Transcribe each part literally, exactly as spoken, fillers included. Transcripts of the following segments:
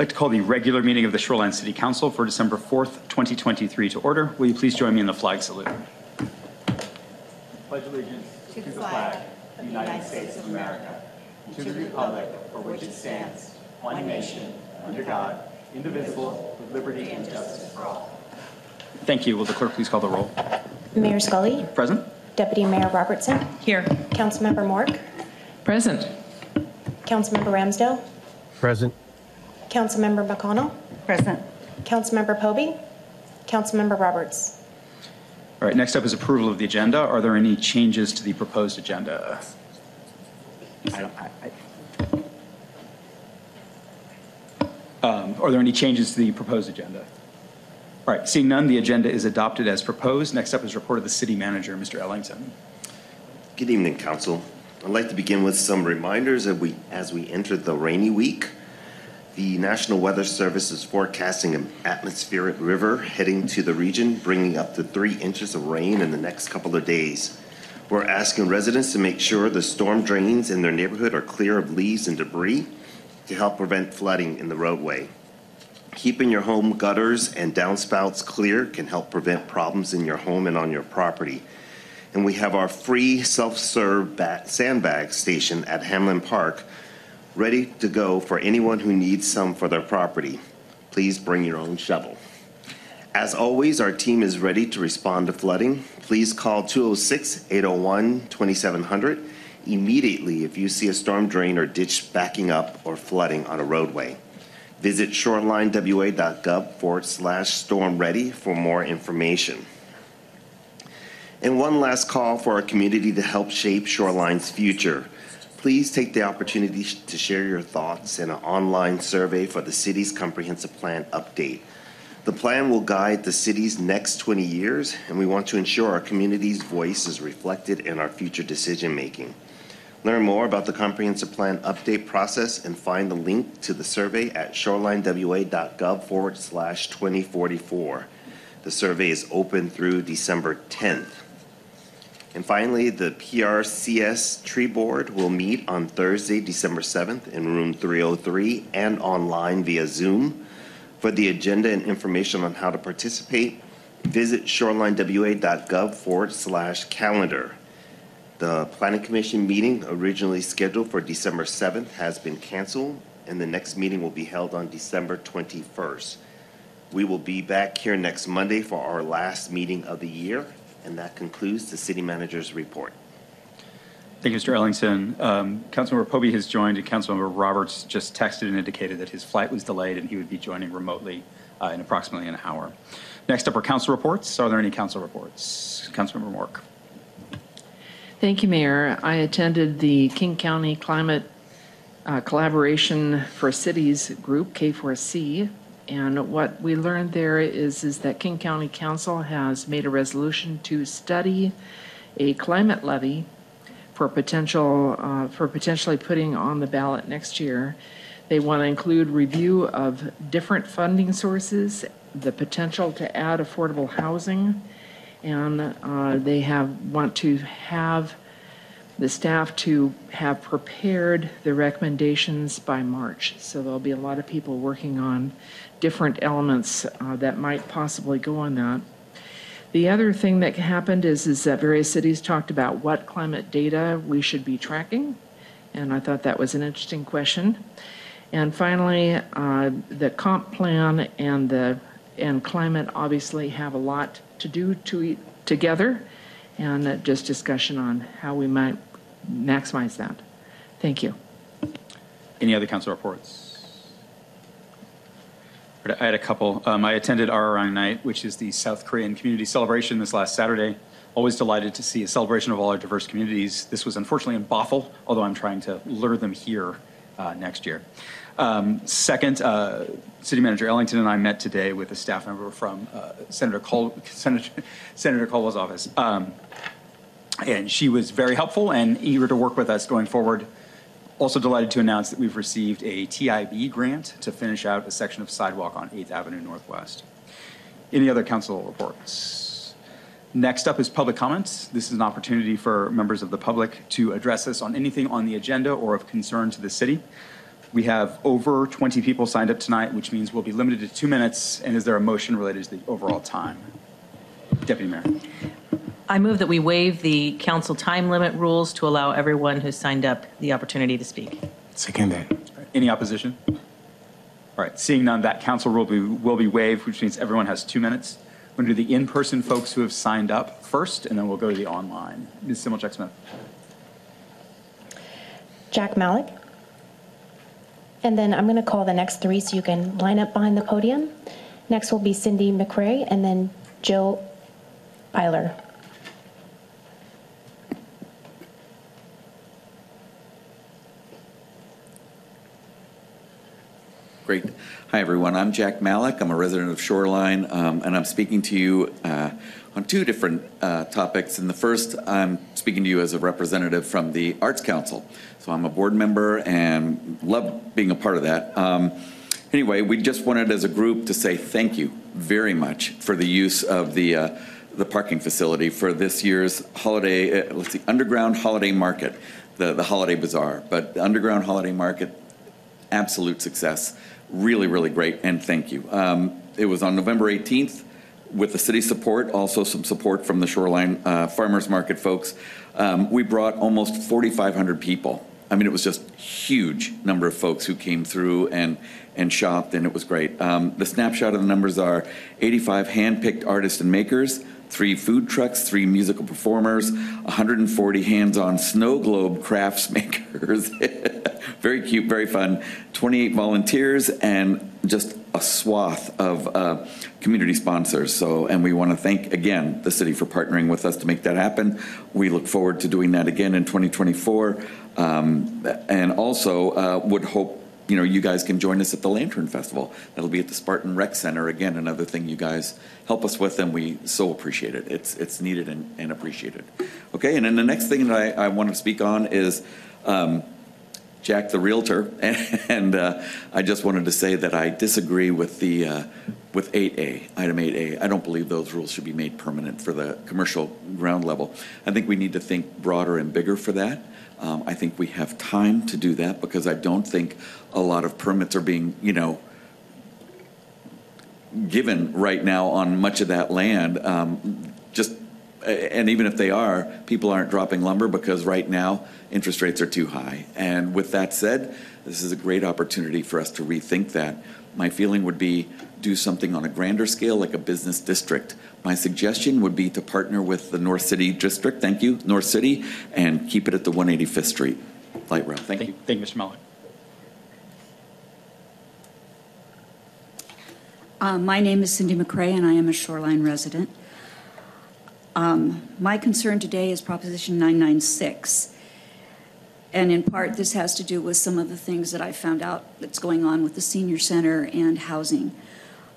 I'd like to call the regular meeting of the Shoreline City Council for December fourth, twenty twenty-three to order. Will you please join me in the flag salute? Pledge allegiance to the flag of the United States of America and to the republic for which it stands, one nation, under God, indivisible, with liberty and justice for all. Thank you. Will the clerk please call the roll? Mayor Scully. Present. Deputy Mayor Robertson. Here. Councilmember Mork. Present. Councilmember Ramsdale. Present. Councilmember McConnell. Present. Councilmember Pobee. Councilmember Roberts. All right, next up is approval of the agenda. Are there any changes to the proposed agenda? I don't, I, I... Um, are there any changes to the proposed agenda? All right, seeing none, the agenda is adopted as proposed. Next up is report of the city manager, Mister Ellingson. Good evening, council. I'd like to begin with some reminders that we, as we enter the rainy week. The National Weather Service is forecasting an atmospheric river heading to the region, bringing up to three inches of rain in the next couple of days. We're asking residents to make sure the storm drains in their neighborhood are clear of leaves and debris to help prevent flooding in the roadway. Keeping your home gutters and downspouts clear can help prevent problems in your home and on your property. And we have our free self-serve sandbag station at Hamlin Park ready to go for anyone who needs some for their property. Please bring your own shovel. As always, our team is ready to respond to flooding. Please call two oh six, eight oh one, twenty-seven hundred immediately if you see a storm drain or ditch backing up or flooding on a roadway. Visit shorelinewa.gov forward slash storm ready for more information. And one last call for our community to help shape Shoreline's future. Please take the opportunity to share your thoughts in an online survey for the city's Comprehensive Plan Update. The plan will guide the city's next twenty years, and we want to ensure our community's voice is reflected in our future decision-making. Learn more about the Comprehensive Plan Update process and find the link to the survey at shorelinewa.gov forward slash 2044. The survey is open through December tenth. And finally, the P R C S Tree Board will meet on Thursday, December seventh in room three oh three and online via Zoom. For the agenda and information on how to participate, visit shorelinewa.gov forward slash calendar. The Planning Commission meeting originally scheduled for December seventh has been canceled, and the next meeting will be held on December twenty-first. We will be back here next Monday for our last meeting of the year. And that concludes the city manager's report. Thank you, Mister Ellingson. Um, Councilmember Pobee has joined, and Councilmember Roberts just texted and indicated that his flight was delayed and he would be joining remotely uh, in approximately an hour. Next up are council reports. Are there any council reports? Councilmember Mork. Thank you, Mayor. I attended the King County Climate uh, Collaboration for Cities group, K four C. And what we learned there is, is that King County Council has made a resolution to study a climate levy for potential uh, for potentially putting on the ballot next year. They want to include review of different funding sources, the potential to add affordable housing, and uh, they have want to have the staff to have prepared the recommendations by March. So there'll be a lot of people working on different elements uh, that might possibly go on that. The other thing that happened is, is that various cities talked about what climate data we should be tracking. And I thought that was an interesting question. And finally, uh, the comp plan and, the, and climate obviously have a lot to do to eat together, and uh, just discussion on how we might maximize that. Thank you. Any other council reports? I had a couple. Um, I attended R R I Night, which is the South Korean community celebration this last Saturday. Always delighted to see a celebration of all our diverse communities. This was unfortunately in Bothell, although I'm trying to lure them here uh, next year. Um, second, uh, City Manager Ellington and I met today with a staff member from uh, Senator, Col Senator, Senator Colwell's office. Um, and she was very helpful and eager to work with us going forward. Also delighted to announce that we've received a T I B grant to finish out a section of sidewalk on eighth Avenue Northwest. Any other council reports? Next up is public comments. This is an opportunity for members of the public to address us on anything on the agenda or of concern to the city. We have over twenty people signed up tonight, which means we'll be limited to two minutes. And is there a motion related to the overall time? Deputy Mayor. I move that we waive the council time limit rules to allow everyone who signed up the opportunity to speak. Second that. Any opposition? All right, seeing none, that council rule will be, will be waived, which means everyone has two minutes. We're going to do the in-person folks who have signed up first, and then we'll go to the online. Miz Similchek-Smith. Jack Malek. And then I'm going to call the next three so you can line up behind the podium. Next will be Cindy McRae and then Jill Eiler. Great. Hi, everyone. I'm Jack Malek. I'm a resident of Shoreline, um, and I'm speaking to you uh, on two different uh, topics. And the first, I'm speaking to you as a representative from the Arts Council. So I'm a board member and love being a part of that. Um, anyway, we just wanted as a group to say thank you very much for the use of the uh, the parking facility for this year's holiday, uh, let's see, Underground Holiday Market, the, the holiday bazaar. But the Underground Holiday Market, absolute success. Really, really great, and thank you. Um, it was on November eighteenth with the city support, also some support from the Shoreline uh, Farmers Market folks. Um, we brought almost forty-five hundred people. I mean, it was just huge number of folks who came through and, and shopped, and it was great. Um, the snapshot of the numbers are eighty-five hand-picked artists and makers, three food trucks, three musical performers, one hundred forty hands-on snow globe crafts makers. Very cute, very fun. twenty-eight volunteers and just a swath of uh, community sponsors. So, and we want to thank again the city for partnering with us to make that happen. We look forward to doing that again in twenty twenty-four, um, and also uh, would hope, you know, you guys can join us at the Lantern Festival. That'll be at the Spartan Rec Center. Again, another thing you guys help us with, and we so appreciate it. It's it's needed and, and appreciated. Okay, and then the next thing that I, I want to speak on is um, Jack the Realtor, and, and uh, I just wanted to say that I disagree with the uh, with eight A, item eight A. I don't believe those rules should be made permanent for the commercial ground level. I think we need to think broader and bigger for that. Um, I think we have time to do that because I don't think a lot of permits are being, you know, given right now on much of that land. Um, just, and even if they are, people aren't dropping lumber because right now interest rates are too high. And with that said, this is a great opportunity for us to rethink that. My feeling would be do something on a grander scale, like a business district. My suggestion would be to partner with the North City District, thank you, North City, and keep it at the one eighty-fifth Street light rail. Thank, thank you. Thank you, Mister Malek. Uh, my name is Cindy McRae, and I am a Shoreline resident. Um, my concern today is Proposition nine ninety-six. And in part, this has to do with some of the things that I found out that's going on with the senior center and housing.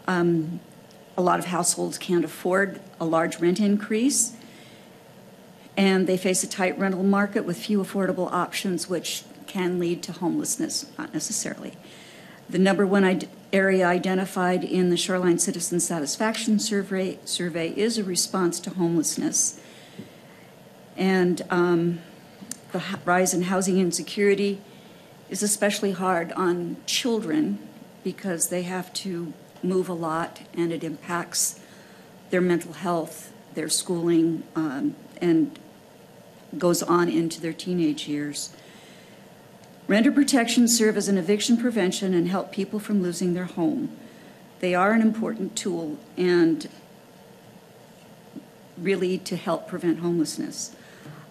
Um, a lot of households can't afford a large rent increase, and they face a tight rental market with few affordable options, which can lead to homelessness, not necessarily. The number one I- area identified in the Shoreline Citizen Satisfaction Survey, survey is a response to homelessness. And um, the rise in housing insecurity is especially hard on children because they have to move a lot, and it impacts their mental health, their schooling, um, and goes on into their teenage years. Renter protections serve as an eviction prevention and help people from losing their home. They are an important tool and really to help prevent homelessness.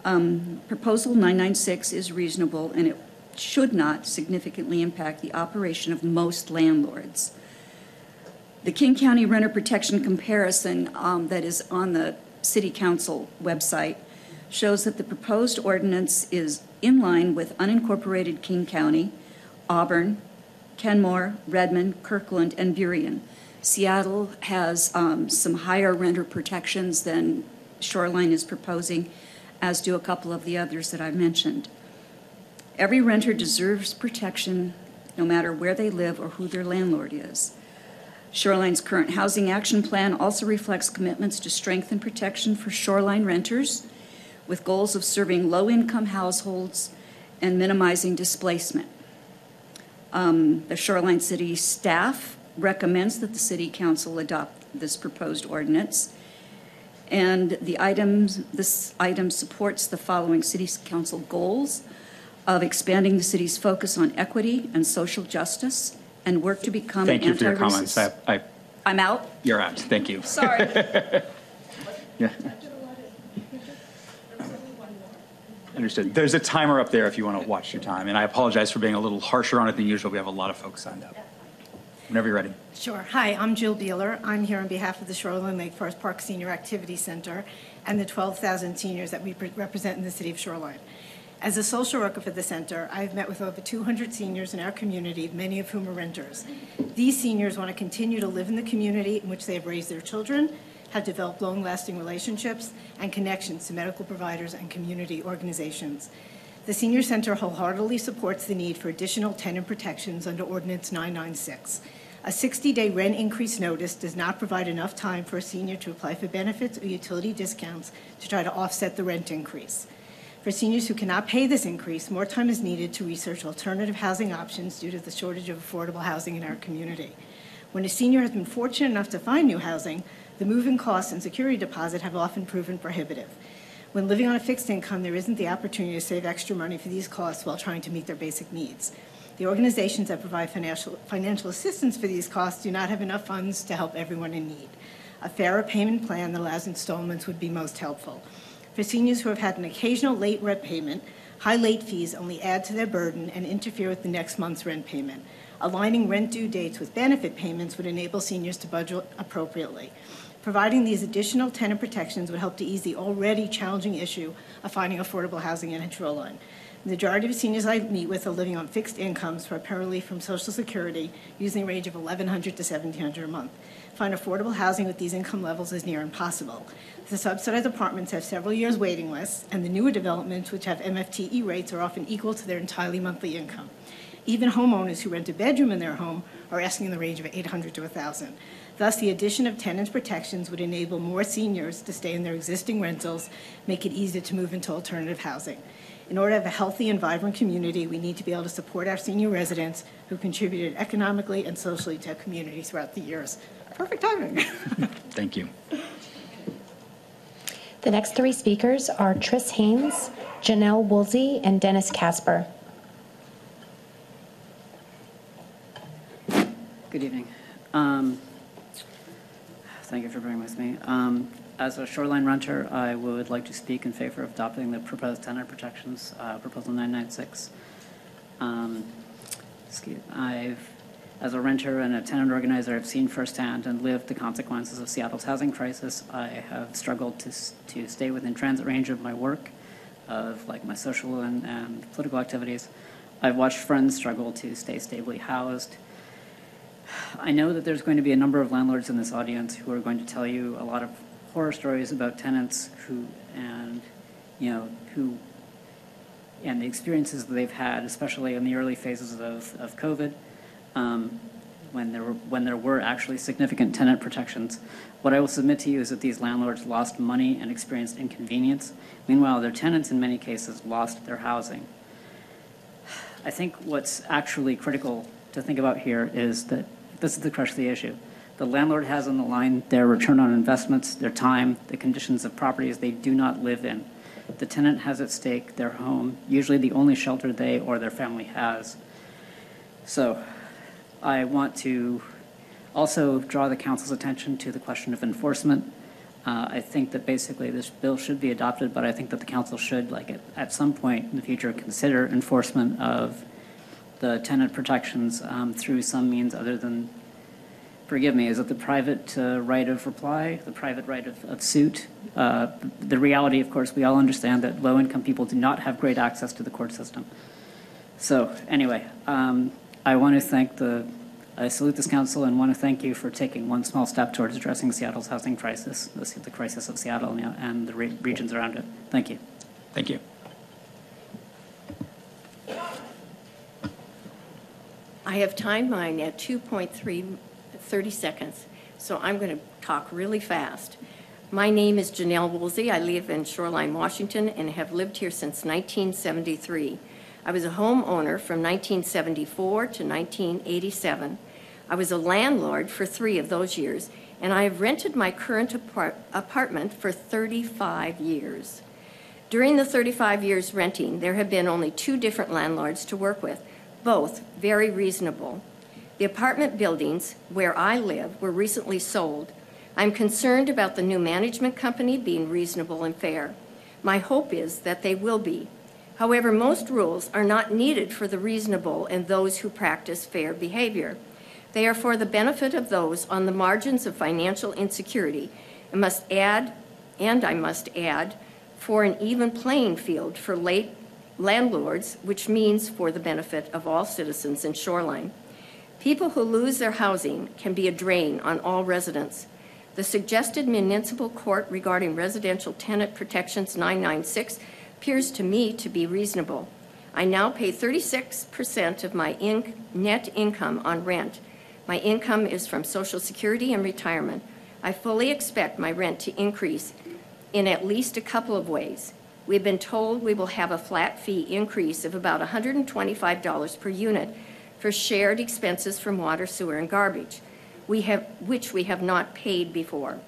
Um, Proposal nine ninety-six is reasonable, and it should not significantly impact the operation of most landlords. The King County renter protection comparison um, that is on the City Council website shows that the proposed ordinance is in line with unincorporated King County, Auburn, Kenmore, Redmond, Kirkland, and Burien. Seattle has um, some higher renter protections than Shoreline is proposing, as do a couple of the others that I mentioned. Every renter deserves protection no matter where they live or who their landlord is. Shoreline's current housing action plan also reflects commitments to strengthen protection for Shoreline renters with goals of serving low-income households and minimizing displacement. Um, the Shoreline City staff recommends that the City Council adopt this proposed ordinance. And the items, this item supports the following City Council goals of expanding the city's focus on equity and social justice and work to become an anti-racist. Thank you for your comments. I, I, I'm out? You're out. Thank you. Sorry. Yeah. Understood. There's a timer up there if you want to watch your time. And I apologize for being a little harsher on it than usual. We have a lot of folks signed up. Whenever you're ready. Sure. Hi, I'm Jill Beeler. I'm here on behalf of the Shoreline Lake Forest Park Senior Activity Center and the twelve thousand seniors that we represent in the city of Shoreline. As a social worker for the center, I've met with over two hundred seniors in our community, many of whom are renters. These seniors want to continue to live in the community in which they have raised their children, have developed long-lasting relationships and connections to medical providers and community organizations. The Senior Center wholeheartedly supports the need for additional tenant protections under Ordinance nine ninety-six. A sixty-day rent increase notice does not provide enough time for a senior to apply for benefits or utility discounts to try to offset the rent increase. For seniors who cannot pay this increase, more time is needed to research alternative housing options due to the shortage of affordable housing in our community. When a senior has been fortunate enough to find new housing, the move-in costs and security deposit have often proven prohibitive. When living on a fixed income, there isn't the opportunity to save extra money for these costs while trying to meet their basic needs. The organizations that provide financial, financial assistance for these costs do not have enough funds to help everyone in need. A fairer payment plan that allows installments would be most helpful. For seniors who have had an occasional late rent payment, high late fees only add to their burden and interfere with the next month's rent payment. Aligning rent due dates with benefit payments would enable seniors to budget appropriately. Providing these additional tenant protections would help to ease the already challenging issue of finding affordable housing in Shoreline. The majority of seniors I meet with are living on fixed incomes, primarily from Social Security, using a range of eleven hundred to seventeen hundred dollars a month. Find affordable housing with these income levels is near impossible. The subsidized apartments have several years waiting lists, and the newer developments, which have M F T E rates, are often equal to their entirely monthly income. Even homeowners who rent a bedroom in their home are asking in the range of eight hundred to one thousand dollars. Thus, the addition of tenants' protections would enable more seniors to stay in their existing rentals, make it easier to move into alternative housing. In order to have a healthy and vibrant community, we need to be able to support our senior residents who contributed economically and socially to our community throughout the years. Perfect timing. Thank you. The next three speakers are Tris Haynes, Janelle Woolsey, and Dennis Casper. Good evening. Um, thank you for being with me. Um, As a Shoreline renter, I would like to speak in favor of adopting the proposed tenant protections, uh, Proposal nine ninety-six. Um, excuse, I've, as a renter and a tenant organizer, I've seen firsthand and lived the consequences of Seattle's housing crisis. I have struggled to, to stay within transit range of my work, of like my social and, and political activities. I've watched friends struggle to stay stably housed. I know that there's going to be a number of landlords in this audience who are going to tell you a lot of horror stories about tenants who, and you know, who, and the experiences that they've had, especially in the early phases of, of COVID, um, when there were when there were actually significant tenant protections. What I will submit to you is that these landlords lost money and experienced inconvenience. Meanwhile, their tenants in many cases lost their housing. I think what's actually critical to think about here is that this is the crux of the issue. The landlord has on the line their return on investments, their time, the conditions of properties they do not live in. The tenant has at stake their home, usually the only shelter they or their family has. So I want to also draw the council's attention to the question of enforcement. Uh, I think that basically this bill should be adopted, but I think that the council should, like at, at some point in the future, consider enforcement of the tenant protections um, through some means other than, forgive me, is it the private uh, right of reply, the private right of, of suit? Uh, the reality, of course, we all understand that low-income people do not have great access to the court system. So anyway, um, I want to thank the, I salute this council and want to thank you for taking one small step towards addressing Seattle's housing crisis, the crisis of Seattle now, and the re regions around it. Thank you. Thank you. I have timed mine at two point three thirty seconds, so I'm going to talk really fast. My name is Janelle Woolsey. I live in Shoreline, Washington, and have lived here since nineteen seventy-three. I was a homeowner from nineteen seventy-four to nineteen eighty-seven. I was a landlord for three of those years, and I have rented my current apart- apartment for thirty-five years. During the thirty-five years renting, there have been only two different landlords to work with, both very reasonable. The apartment buildings where I live were recently sold. I'm concerned about the new management company being reasonable and fair. My hope is that they will be. However, most rules are not needed for the reasonable and those who practice fair behavior. They are for the benefit of those on the margins of financial insecurity, and must add, and I must add, for an even playing field for late landlords, which means for the benefit of all citizens in Shoreline. People who lose their housing can be a drain on all residents. The suggested municipal court regarding residential tenant protections nine ninety-six appears to me to be reasonable. I now pay thirty-six percent of my inc- net income on rent. My income is from Social Security and retirement. I fully expect my rent to increase in at least a couple of ways. We've been told we will have a flat fee increase of about one hundred twenty-five dollars per unit for shared expenses from water, sewer, and garbage, we have, which we have not paid before.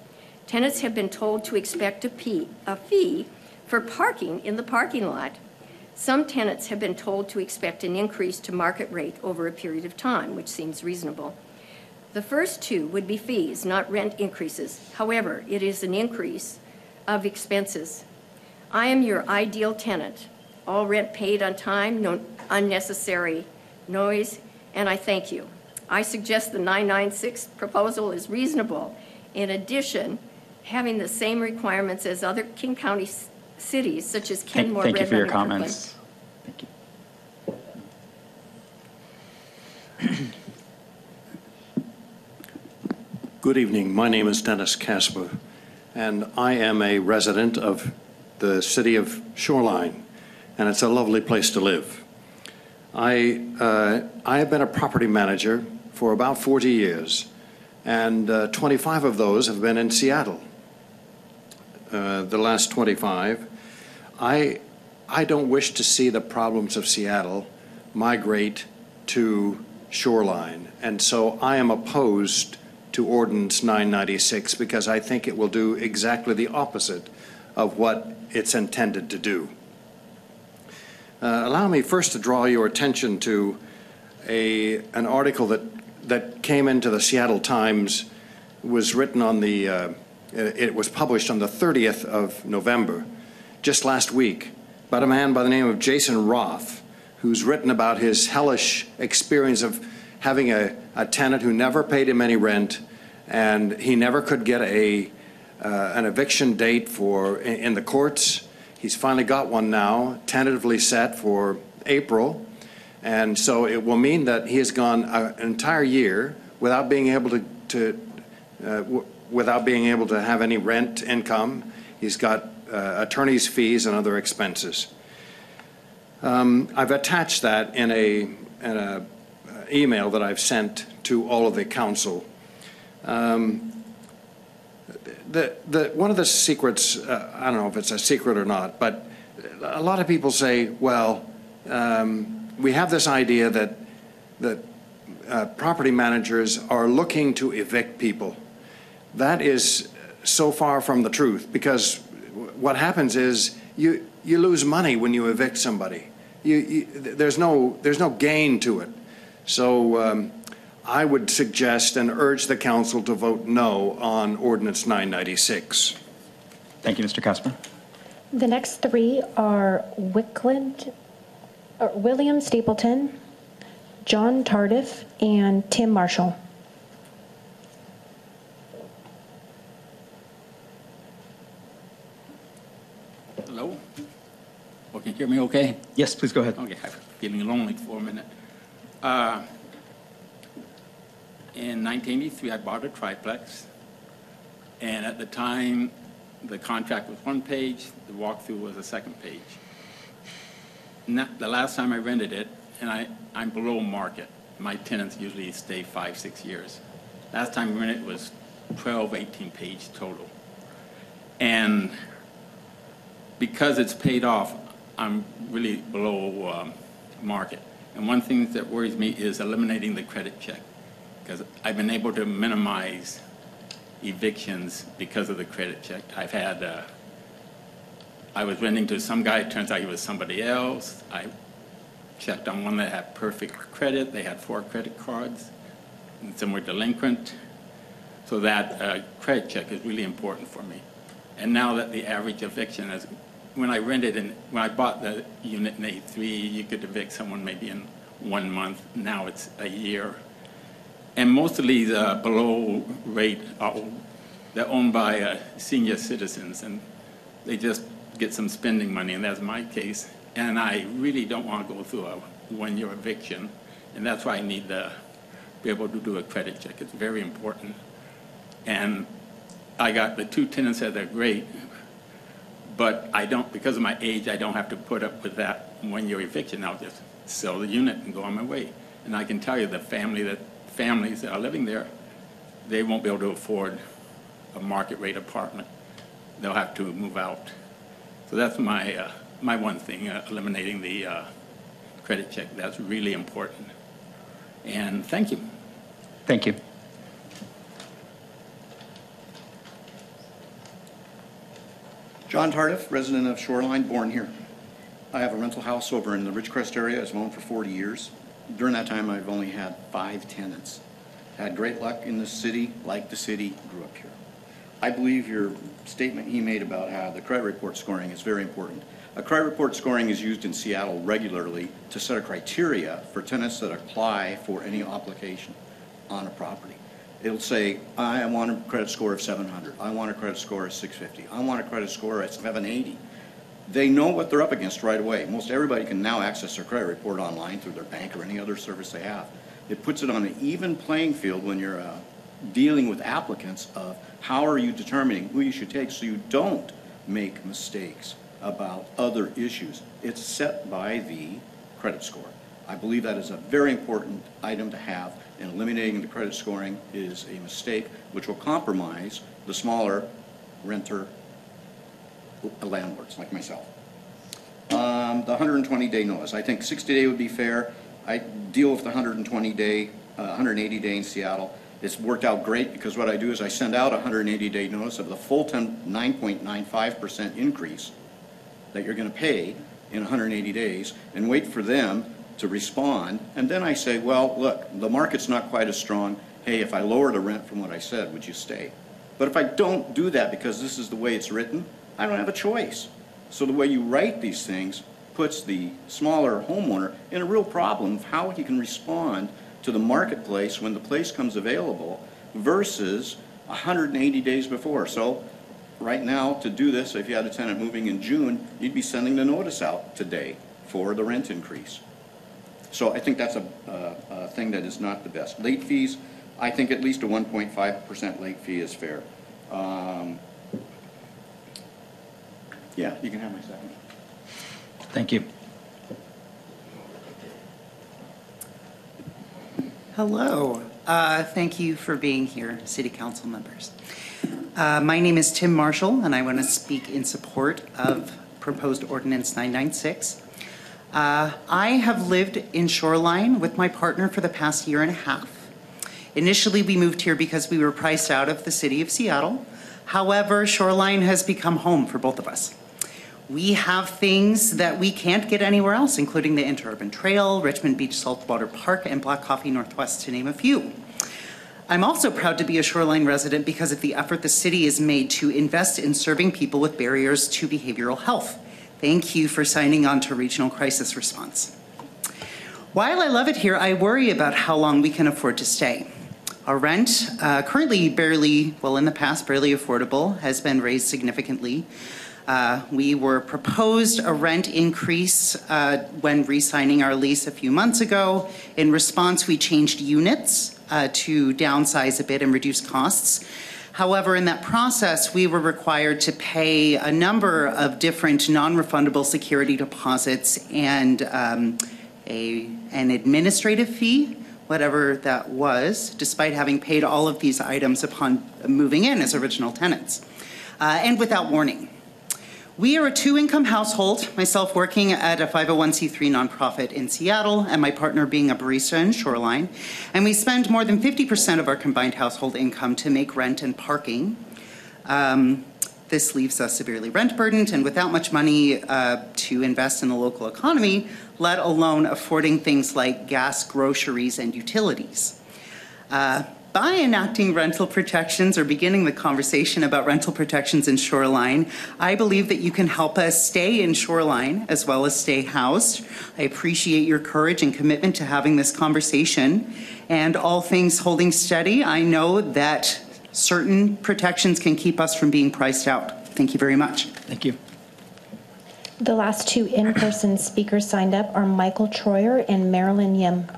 Tenants have been told to expect a, p- a fee for parking in the parking lot. Some tenants have been told to expect an increase to market rate over a period of time, which seems reasonable. The first two would be fees, not rent increases. However, it is an increase of expenses. I am your ideal tenant. All rent paid on time, no unnecessary noise, and I thank you. I suggest the nine ninety-six proposal is reasonable. In addition, having the same requirements as other King County cities such as Kenmore. Thank, thank you for your comments. Thank you. Good evening. My name is Dennis Casper, and I am a resident of the city of Shoreline, and it's a lovely place to live. I uh, I have been a property manager for about forty years, and uh, twenty-five of those have been in Seattle. Uh, the last twenty-five, I I don't wish to see the problems of Seattle migrate to Shoreline, and so I am opposed to Ordinance nine ninety-six because I think it will do exactly the opposite of what it's intended to do. Uh, allow me first to draw your attention to a an article that that came into the Seattle Times, was written on the. Uh, It was published on the thirtieth of November, just last week, about a man by the name of Jason Roth, who's written about his hellish experience of having a, a tenant who never paid him any rent, and he never could get a uh, an eviction date for in, in the courts. He's finally got one now, tentatively set for April, and so it will mean that he has gone an entire year without being able to to. Uh, w- without being able to have any rent income. He's got uh, attorney's fees and other expenses. Um, I've attached that in a, in a email that I've sent to all of the council. Um, the, the, one of the secrets, uh, I don't know if it's a secret or not, but a lot of people say, well, um, we have this idea that, that uh, property managers are looking to evict people. That is so far from the truth, because what happens is you you lose money when you evict somebody. You, you, there's no there's no gain to it. So um, I would suggest and urge the council to vote no on Ordinance nine ninety-six. Thank you, Mister Casper. The next three are Wickland, or William Stapleton, John Tardiff, and Tim Marshall. Hello? Oh, can you hear me okay? Yes, please go ahead. Okay, I'm feeling lonely for a minute. Uh, in nineteen eighty-three, I bought a triplex, and at the time, the contract was one page, the walkthrough was a second page. Not the last time I rented it, and I, I'm below market. My tenants usually stay five, six years. Last time I rented it was twelve, eighteen page total. And because it's paid off, I'm really below um, market. And one thing that worries me is eliminating the credit check, because I've been able to minimize evictions because of the credit check. I've had, uh, I was renting to some guy, it turns out he was somebody else. I checked on one that had perfect credit. They had four credit cards, and some were delinquent. So that uh, credit check is really important for me. And now that the average eviction is, when I rented and when I bought the unit in A three, you could evict someone maybe in one month. Now it's a year. And most of these uh, below rate, are, they're owned by uh, senior citizens, and they just get some spending money, and that's my case. And I really don't want to go through a one-year eviction, and that's why I need to be able to do a credit check. It's very important. And I got the two tenants that are great, but I don't, because of my age, I don't have to put up with that one-year eviction. I'll just sell the unit and go on my way. And I can tell you the family that families that are living there, they won't be able to afford a market rate apartment. They'll have to move out. So that's my uh, my one thing, uh, eliminating the uh, credit check. That's really important. And thank you. Thank you. John Tardiff, resident of Shoreline, born here. I have a rental house over in the Ridgecrest area. It's owned for forty years. During that time, I've only had five tenants. Had great luck in the city, liked the city, grew up here. I believe your statement he made about how the credit report scoring is very important. A credit report scoring is used in Seattle regularly to set a criteria for tenants that apply for any application on a property. It'll say, I want a credit score of seven hundred. I want a credit score of six fifty. I want a credit score at seven eighty. They know what they're up against right away. Most everybody can now access their credit report online through their bank or any other service they have. It puts it on an even playing field when you're uh, dealing with applicants of how are you determining who you should take so you don't make mistakes about other issues. It's set by the credit score. I believe that is a very important item to have, and eliminating the credit scoring is a mistake which will compromise the smaller renter landlords like myself. Um, the one hundred twenty day notice, I think sixty day would be fair. I deal with the one hundred twenty day, uh, one hundred eighty day in Seattle. It's worked out great because what I do is I send out a one hundred eighty day notice of the full nine point nine five percent increase that you're going to pay in one hundred eighty days and wait for them to respond, and then I say, well, look, the market's not quite as strong. Hey, if I lower the rent from what I said, would you stay? But if I don't do that because this is the way it's written, I don't have a choice. So the way you write these things puts the smaller homeowner in a real problem of how he can respond to the marketplace when the place comes available versus one hundred eighty days before. So right now, to do this, if you had a tenant moving in June, you'd be sending the notice out today for the rent increase. So I think that's a, a, a thing that is not the best. Late fees, I think at least a one point five percent late fee is fair. Um, yeah, you can have my second. Thank you. Hello. Uh, thank you for being here, City Council members. Uh, my name is Tim Marshall, and I want to speak in support of proposed Ordinance nine ninety-six. Uh, I have lived in Shoreline with my partner for the past year and a half. Initially, we moved here because we were priced out of the city of Seattle. However, Shoreline has become home for both of us. We have things that we can't get anywhere else, including the Interurban Trail, Richmond Beach Saltwater Park, and Black Coffee Northwest, to name a few. I'm also proud to be a Shoreline resident because of the effort the city has made to invest in serving people with barriers to behavioral health. Thank you for signing on to Regional Crisis Response. While I love it here, I worry about how long we can afford to stay. Our rent, uh, currently barely, well in the past, barely affordable, has been raised significantly. Uh, we were proposed a rent increase uh, when re-signing our lease a few months ago. In response, we changed units uh, to downsize a bit and reduce costs. However, in that process, we were required to pay a number of different non-refundable security deposits and um, a, an administrative fee, whatever that was, despite having paid all of these items upon moving in as original tenants, uh, and without warning. We are a two-income household, myself working at a five oh one c three nonprofit in Seattle and my partner being a barista in Shoreline, and we spend more than fifty percent of our combined household income to make rent and parking. Um, This leaves us severely rent burdened and without much money uh, to invest in the local economy, let alone affording things like gas, groceries, and utilities. Uh, by enacting rental protections or beginning the conversation about rental protections in Shoreline, I believe that you can help us stay in Shoreline as well as stay housed. I appreciate your courage and commitment to having this conversation. And all things holding steady, I know that certain protections can keep us from being priced out. Thank you very much. Thank you. The last two in-person speakers signed up are Michael Troyer and Marilyn Yim.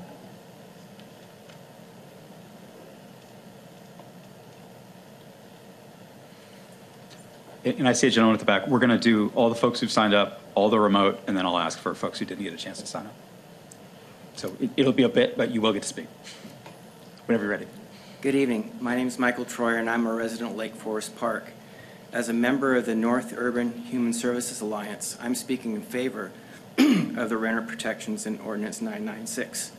And I see a gentleman at the back. We're going to do all the folks who've signed up, all the remote, and then I'll ask for folks who didn't get a chance to sign up. So it, it'll be a bit, but you will get to speak whenever you're ready. Good evening. My name is Michael Troyer, and I'm a resident of Lake Forest Park. As a member of the North Urban Human Services Alliance, I'm speaking in favor of the renter protections in Ordinance nine ninety-six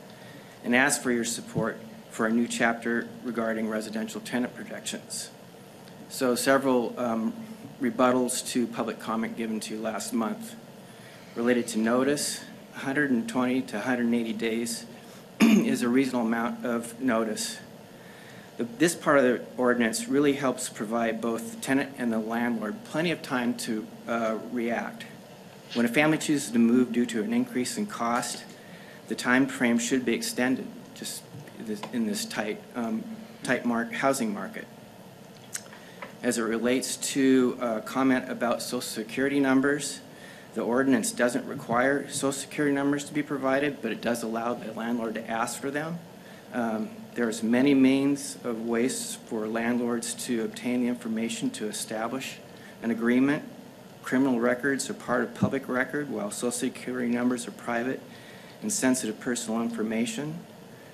and ask for your support for a new chapter regarding residential tenant protections. So several um, rebuttals to public comment given to you last month related to notice. one hundred twenty to one hundred eighty days is a reasonable amount of notice. This part of the ordinance really helps provide both the tenant and the landlord plenty of time to uh, react. When a family chooses to move due to an increase in cost, the time frame should be extended just in this tight, um, tight mark housing market. As it relates to uh, comment about Social Security numbers, the ordinance doesn't require Social Security numbers to be provided, but it does allow the landlord to ask for them. Um, There's many means of ways for landlords to obtain the information to establish an agreement. Criminal records are part of public record, while Social Security numbers are private and sensitive personal information.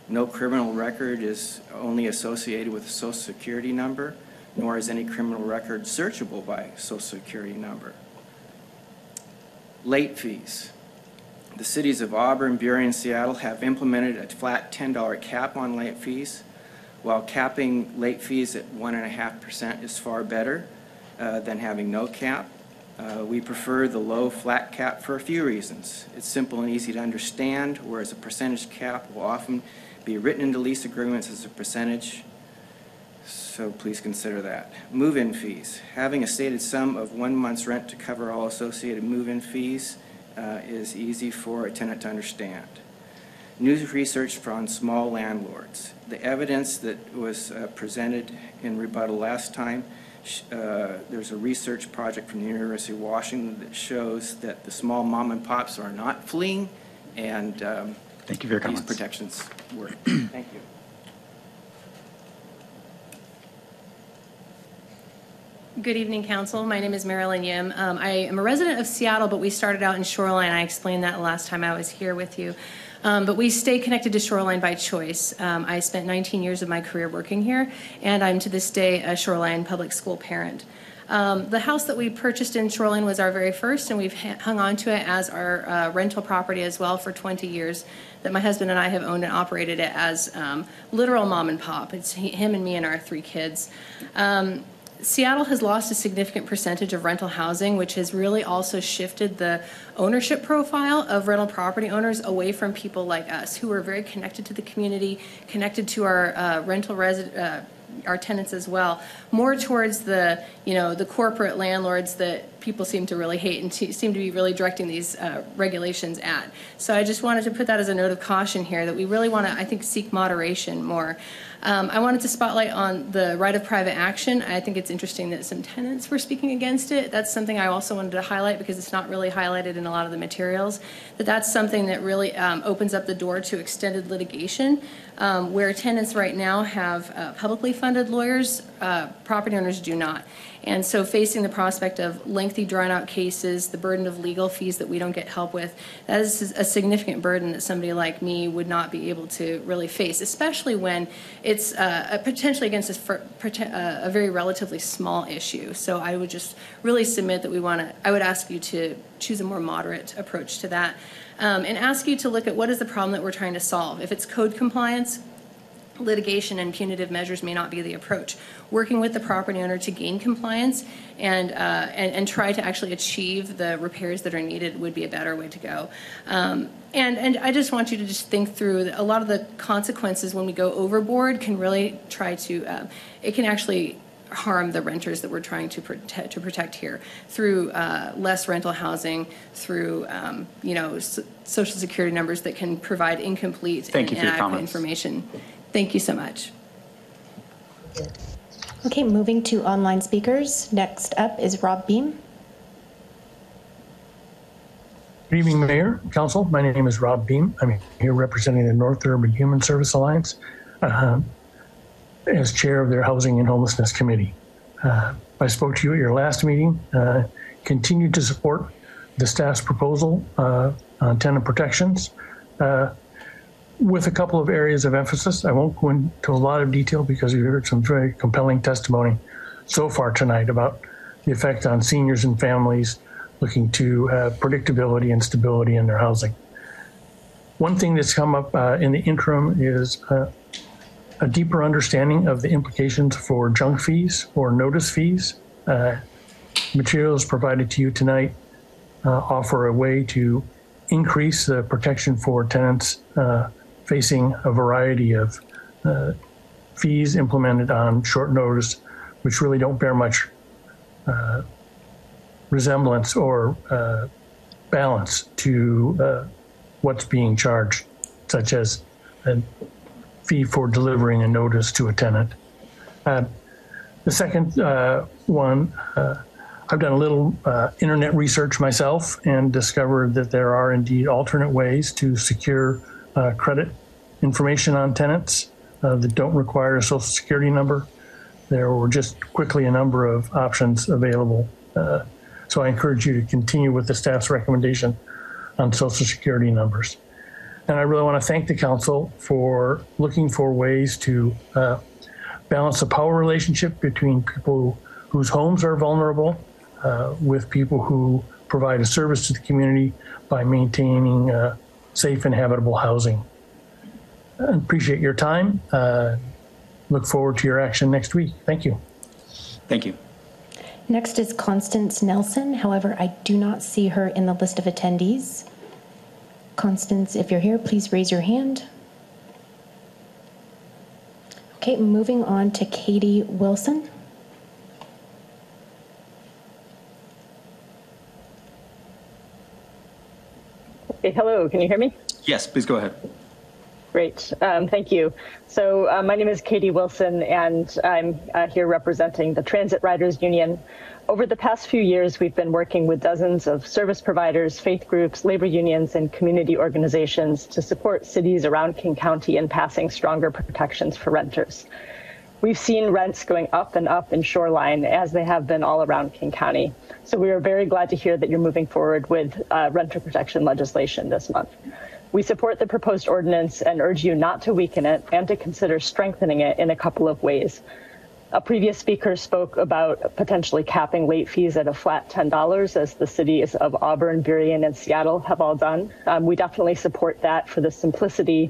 No criminal record is only associated with a Social Security number, nor is any criminal record searchable by Social Security number. Late fees. The cities of Auburn, Burey, and Seattle have implemented a flat ten dollar cap on late fees. While capping late fees at one point five percent is far better uh, than having no cap, uh, we prefer the low flat cap for a few reasons. It's simple and easy to understand, whereas a percentage cap will often be written into lease agreements as a percentage, so please consider that. Move-in fees. Having a stated sum of one month's rent to cover all associated move-in fees Uh, is easy for a tenant to understand. New research from small landlords. The evidence that was uh, presented in rebuttal last time, uh, there's a research project from the University of Washington that shows that the small mom and pops are not fleeing, and um, Thank you for your these comments. Protections work. Thank you. Good evening, Council. My name is Marilyn Yim. Um, I am a resident of Seattle, but we started out in Shoreline. I explained that last time I was here with you. Um, but we stay connected to Shoreline by choice. Um, I spent nineteen years of my career working here, and I'm to this day a Shoreline public school parent. Um, the house that we purchased in Shoreline was our very first, and we've hung on to it as our uh, rental property as well for twenty years. That my husband and I have owned and operated it as um, literal mom and pop. It's he, him and me and our three kids. Um, Seattle has lost a significant percentage of rental housing, which has really also shifted the ownership profile of rental property owners away from people like us, who are very connected to the community, connected to our uh, rental resident, uh, our tenants as well, more towards the, you know, the corporate landlords that people seem to really hate and seem to be really directing these uh, regulations at. So I just wanted to put that as a note of caution here, that we really want to, I think, seek moderation more. Um, I wanted to spotlight on the right of private action. I think it's interesting that some tenants were speaking against it. That's something I also wanted to highlight, because it's not really highlighted in a lot of the materials, that that's something that really um, opens up the door to extended litigation, um, where tenants right now have uh, publicly funded lawyers, uh, property owners do not. And so facing the prospect of lengthy lengthy drawn-out cases, the burden of legal fees that we don't get help with, that is a significant burden that somebody like me would not be able to really face, especially when it's uh, a potentially against a, a very relatively small issue. So I would just really submit that we want to, I would ask you to choose a more moderate approach to that, um, and ask you to look at what is the problem that we're trying to solve. If it's code compliance, litigation and punitive measures may not be the approach. Working with the property owner to gain compliance and, uh, and, and try to actually achieve the repairs that are needed would be a better way to go. Um, and, and I just want you to just think through a lot of the consequences when we go overboard can really try to, uh, it can actually harm the renters that we're trying to protect, to protect here through uh, less rental housing, through um, you know, so social security numbers that can provide incomplete Thank and inadequate information. Thank you so much. Okay, moving to online speakers. Next up is Rob Beam. Good evening, Mayor, Council. My name is Rob Beam. I'm here representing the North Urban Human Service Alliance uh, as chair of their Housing and Homelessness Committee. Uh, I spoke to you at your last meeting, uh, continued to support the staff's proposal uh, on tenant protections. Uh, with a couple of areas of emphasis. I won't go into a lot of detail because we've heard some very compelling testimony so far tonight about the effect on seniors and families looking to uh, predictability and stability in their housing. One thing that's come up uh, in the interim is uh, a deeper understanding of the implications for junk fees or notice fees. Uh, materials provided to you tonight uh, offer a way to increase the protection for tenants uh, facing a variety of uh, fees implemented on short notice, which really don't bear much uh, resemblance or uh, balance to uh, what's being charged, such as a fee for delivering a notice to a tenant. Uh, the second uh, one, uh, I've done a little uh, internet research myself and discovered that there are indeed alternate ways to secure Uh, credit information on tenants uh, that don't require a social security number. There were just quickly a number of options available. Uh, so I encourage you to continue with the staff's recommendation on social security numbers. And I really want to thank the council for looking for ways to uh, balance the power relationship between people whose homes are vulnerable uh, with people who provide a service to the community by maintaining uh, safe and habitable housing. I appreciate your time. Uh, look forward to your action next week. Thank you. Thank you. Next is Constance Nelson. However, I do not see her in the list of attendees. Constance, if you're here, please raise your hand. Okay, moving on to Katie Wilson. Hello, can you hear me? Yes, please go ahead. Great, um, thank you. So uh, my name is Katie Wilson, and I'm uh, here representing the Transit Riders Union. Over the past few years, we've been working with dozens of service providers, faith groups, labor unions, and community organizations to support cities around King County in passing stronger protections for renters. We've seen rents going up and up in Shoreline as they have been all around King County. So we are very glad to hear that you're moving forward with uh, renter protection legislation this month. We support the proposed ordinance and urge you not to weaken it and to consider strengthening it in a couple of ways. A previous speaker spoke about potentially capping late fees at a flat ten dollars, as the cities of Auburn, Burien, and Seattle have all done. Um, we definitely support that for the simplicity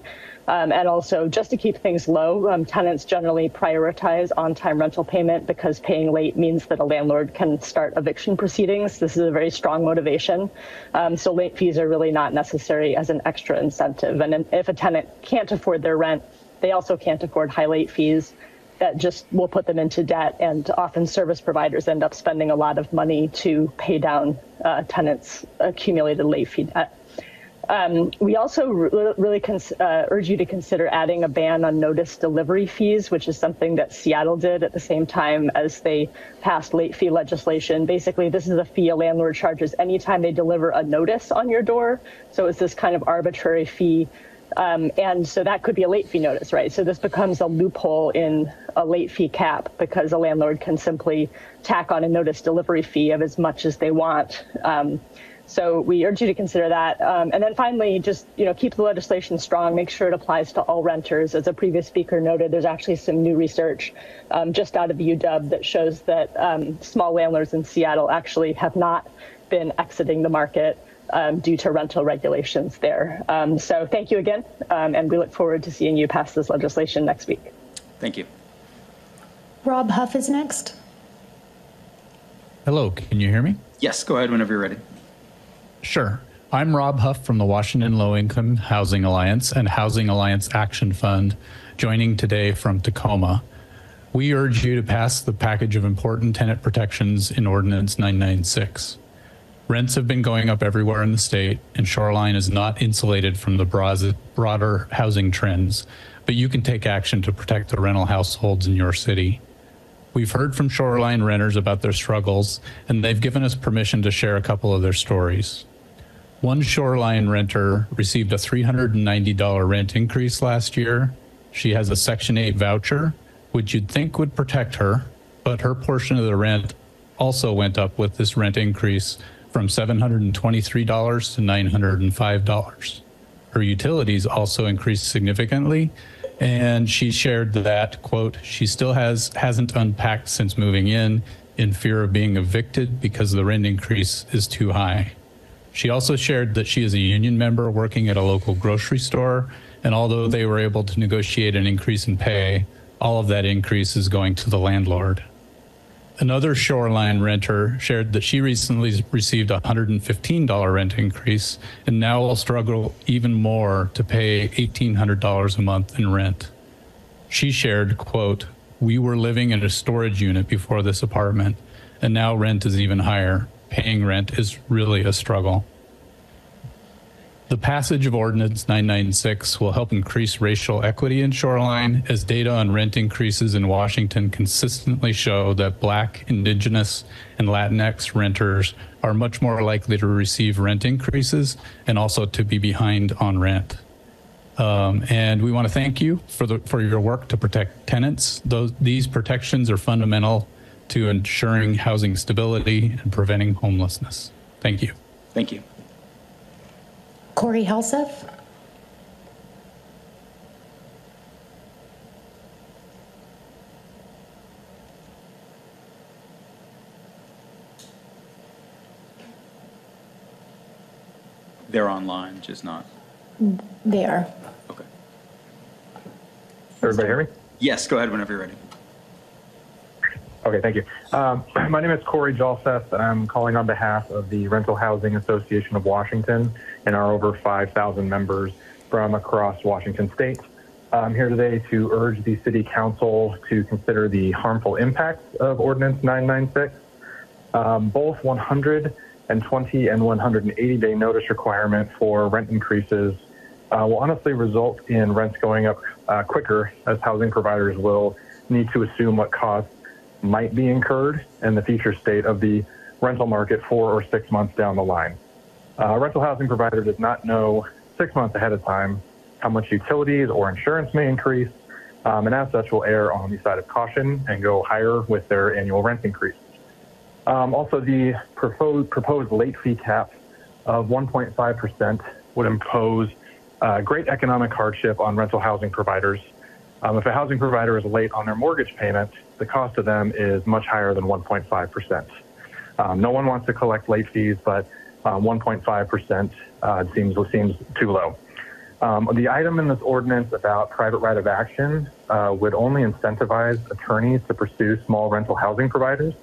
um, and also just to keep things low. Um, tenants generally prioritize on-time rental payment because paying late means that a landlord can start eviction proceedings. This is a very strong motivation. Um, so late fees are really not necessary as an extra incentive. And if a tenant can't afford their rent, they also can't afford high late fees. That just will put them into debt, and often service providers end up spending a lot of money to pay down uh, tenants' accumulated late fee debt. Um, we also re really uh, urge you to consider adding a ban on notice delivery fees, which is something that Seattle did at the same time as they passed late fee legislation. Basically, this is a fee a landlord charges anytime they deliver a notice on your door. So it's this kind of arbitrary fee Um, and so that could be a late fee notice, right? So this becomes a loophole in a late fee cap because a landlord can simply tack on a notice delivery fee of as much as they want. Um, so we urge you to consider that. Um, and then finally, just, you know, keep the legislation strong. Make sure it applies to all renters. As a previous speaker noted, there's actually some new research um, just out of the U W that shows that um, small landlords in Seattle actually have not been exiting the market Um, due to rental regulations there. Um, so thank you again, um, and we look forward to seeing you pass this legislation next week. Thank you. Rob Huff is next. Hello, can you hear me? Yes, go ahead whenever you're ready. Sure. I'm Rob Huff from the Washington Low Income Housing Alliance and Housing Alliance Action Fund, joining today from Tacoma. We urge you to pass the package of important tenant protections in Ordinance nine ninety-six. Rents have been going up everywhere in the state, and Shoreline is not insulated from the broader housing trends, but you can take action to protect the rental households in your city. We've heard from Shoreline renters about their struggles, and they've given us permission to share a couple of their stories. One Shoreline renter received a three hundred ninety dollar rent increase last year. She has a Section eight voucher, which you'd think would protect her, but her portion of the rent also went up with this rent increase, from seven hundred twenty-three dollars to nine hundred five dollars. Her utilities also increased significantly, and she shared that, quote, she still has, hasn't unpacked since moving in, in fear of being evicted because the rent increase is too high. She also shared that she is a union member working at a local grocery store, and although they were able to negotiate an increase in pay, all of that increase is going to the landlord. Another Shoreline renter shared that she recently received a one hundred fifteen dollar rent increase and now will struggle even more to pay eighteen hundred dollars a month in rent. She shared, quote, we were living in a storage unit before this apartment, and now rent is even higher. Paying rent is really a struggle. The passage of Ordinance nine ninety-six will help increase racial equity in Shoreline, as data on rent increases in Washington consistently show that Black, Indigenous, and Latinx renters are much more likely to receive rent increases and also to be behind on rent. Um, and we want to thank you for, the, for your work to protect tenants. Those, these protections are fundamental to ensuring housing stability and preventing homelessness. Thank you. Thank you. Corey Helseth. They're online, just not. They are. Okay. Everybody hear me? Yes, go ahead whenever you're ready. Okay, thank you. Um, my name is Corey Helseth, and I'm calling on behalf of the Rental Housing Association of Washington and our over five thousand members from across Washington state. I'm here today to urge the City Council to consider the harmful impacts of Ordinance nine ninety-six. Um, both one hundred twenty and one hundred eighty day notice requirement for rent increases uh, will honestly result in rents going up uh, quicker, as housing providers will need to assume what costs might be incurred in the future state of the rental market four or six months down the line. Uh, a rental housing provider does not know six months ahead of time how much utilities or insurance may increase, um, and as such will err on the side of caution and go higher with their annual rent increases. Um, also, the proposed, proposed late fee cap of one point five percent would impose uh, great economic hardship on rental housing providers. Um, if a housing provider is late on their mortgage payment, the cost to them is much higher than one point five percent. Um, no one wants to collect late fees, but um, one point five percent uh, seems seems too low. Um, the item in this ordinance about private right of action uh, would only incentivize attorneys to pursue small rental housing providers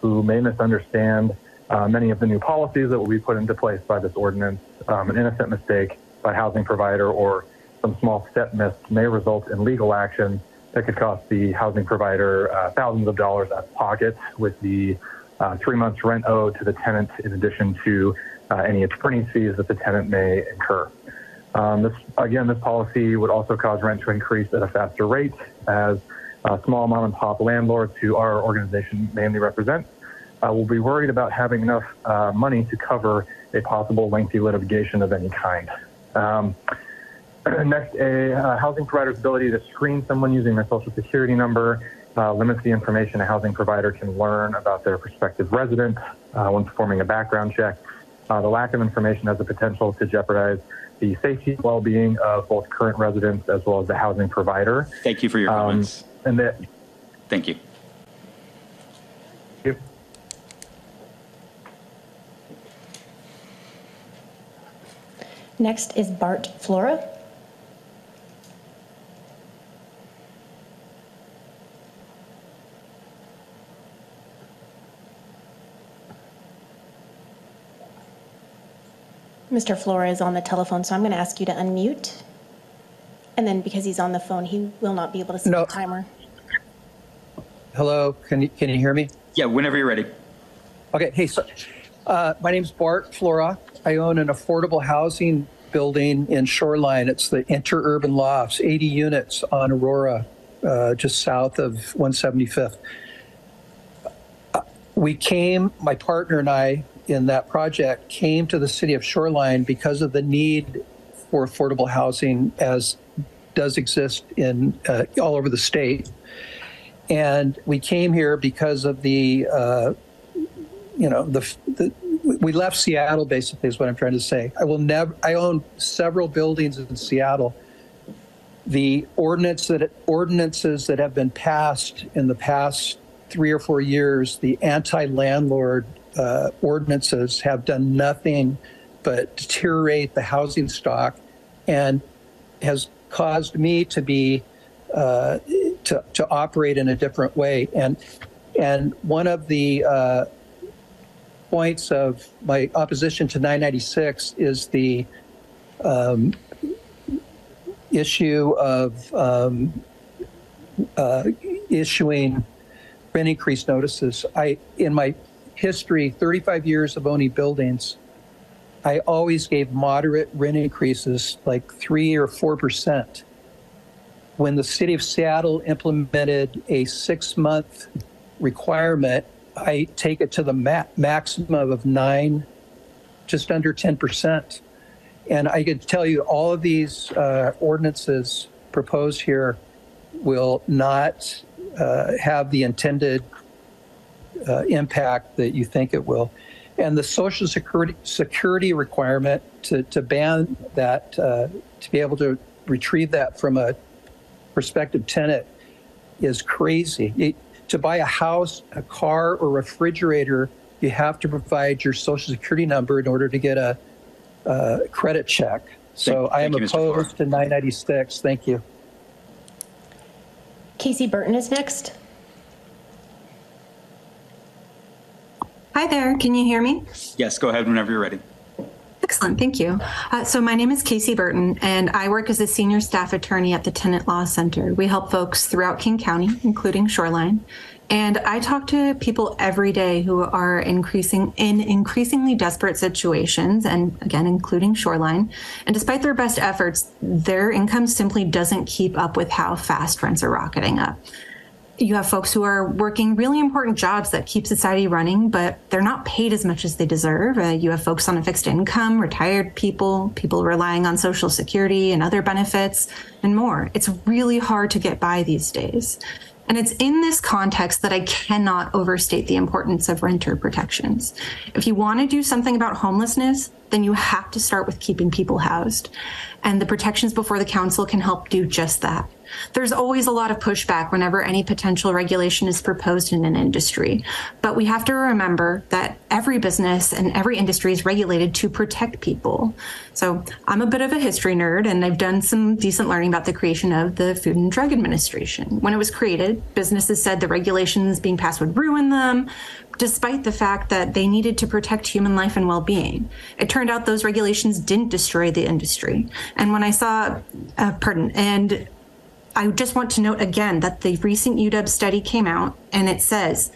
who may misunderstand uh, many of the new policies that will be put into place by this ordinance. Um, an innocent mistake by a housing provider or some small step missed may result in legal action that could cost the housing provider uh, thousands of dollars out of pocket, with the uh, three months rent owed to the tenant in addition to uh, any attorney fees that the tenant may incur. Um, this, again, this policy would also cause rent to increase at a faster rate, as uh, small mom and pop landlords, who our organization mainly represents, uh, will be worried about having enough uh, money to cover a possible lengthy litigation of any kind. Um, Next, a uh, housing provider's ability to screen someone using their social security number uh, limits the information a housing provider can learn about their prospective resident uh, when performing a background check. Uh, the lack of information has the potential to jeopardize the safety and well-being of both current residents as well as the housing provider. Thank you for your um, comments. And the, Thank you. Thank you. Next is Bart Flora. Mister Flora is on the telephone, so I'm going to ask you to unmute. And then because he's on the phone, he will not be able to set no. the timer. Hello, can you, can you hear me? Yeah, whenever you're ready. Okay, hey, so, uh, my name's Bart Flora. I own an affordable housing building in Shoreline. It's the Interurban Lofts, eighty units on Aurora, uh, just south of one seventy-fifth. We came, my partner and I, in that project came to the city of Shoreline because of the need for affordable housing as does exist in uh, all over the state. And we came here because of the, uh, you know, the, the we left Seattle basically is what I'm trying to say. I will never, I own several buildings in Seattle. The ordinance that, ordinances that have been passed in the past three or four years, the anti-landlord uh, ordinances have done nothing but deteriorate the housing stock and has caused me to be, uh, to, to operate in a different way. And, and one of the, uh, points of my opposition to nine ninety-six is the um, issue of um, uh, issuing rent increase notices. I, in my history, thirty-five years of owning buildings, I always gave moderate rent increases, like three or four percent. When the city of Seattle implemented a six-month requirement, I take it to the ma maximum of nine, just under ten percent. And I could tell you all of these uh, ordinances proposed here will not uh, have the intended uh, impact that you think it will. And the social security, security requirement to, to ban that, uh, to be able to retrieve that from a prospective tenant is crazy. It, To buy a house, a car, or refrigerator, you have to provide your social security number in order to get a uh, credit check. So thank, I am opposed to nine ninety-six. Thank you. Casey Burton is next. Hi there. Can you hear me? Yes, go ahead whenever you're ready. Excellent. Thank you. Uh, so my name is Casey Burton, and I work as a senior staff attorney at the Tenant Law Center. We help folks throughout King County, including Shoreline. And I talk to people every day who are increasing in increasingly desperate situations, and again, including Shoreline. And despite their best efforts, their income simply doesn't keep up with how fast rents are rocketing up. You have folks who are working really important jobs that keep society running, but they're not paid as much as they deserve. Uh, you have folks on a fixed income, retired people, people relying on Social Security and other benefits, and more. It's really hard to get by these days. And it's in this context that I cannot overstate the importance of renter protections. If you want to do something about homelessness, then you have to start with keeping people housed. And the protections before the council can help do just that. There's always a lot of pushback whenever any potential regulation is proposed in an industry. But we have to remember that every business and every industry is regulated to protect people. So I'm a bit of a history nerd, and I've done some decent learning about the creation of the Food and Drug Administration. When it was created, businesses said the regulations being passed would ruin them, despite the fact that they needed to protect human life and well-being. It turned out those regulations didn't destroy the industry. And when I saw, uh, pardon, and I just want to note again that the recent U W study came out and it says,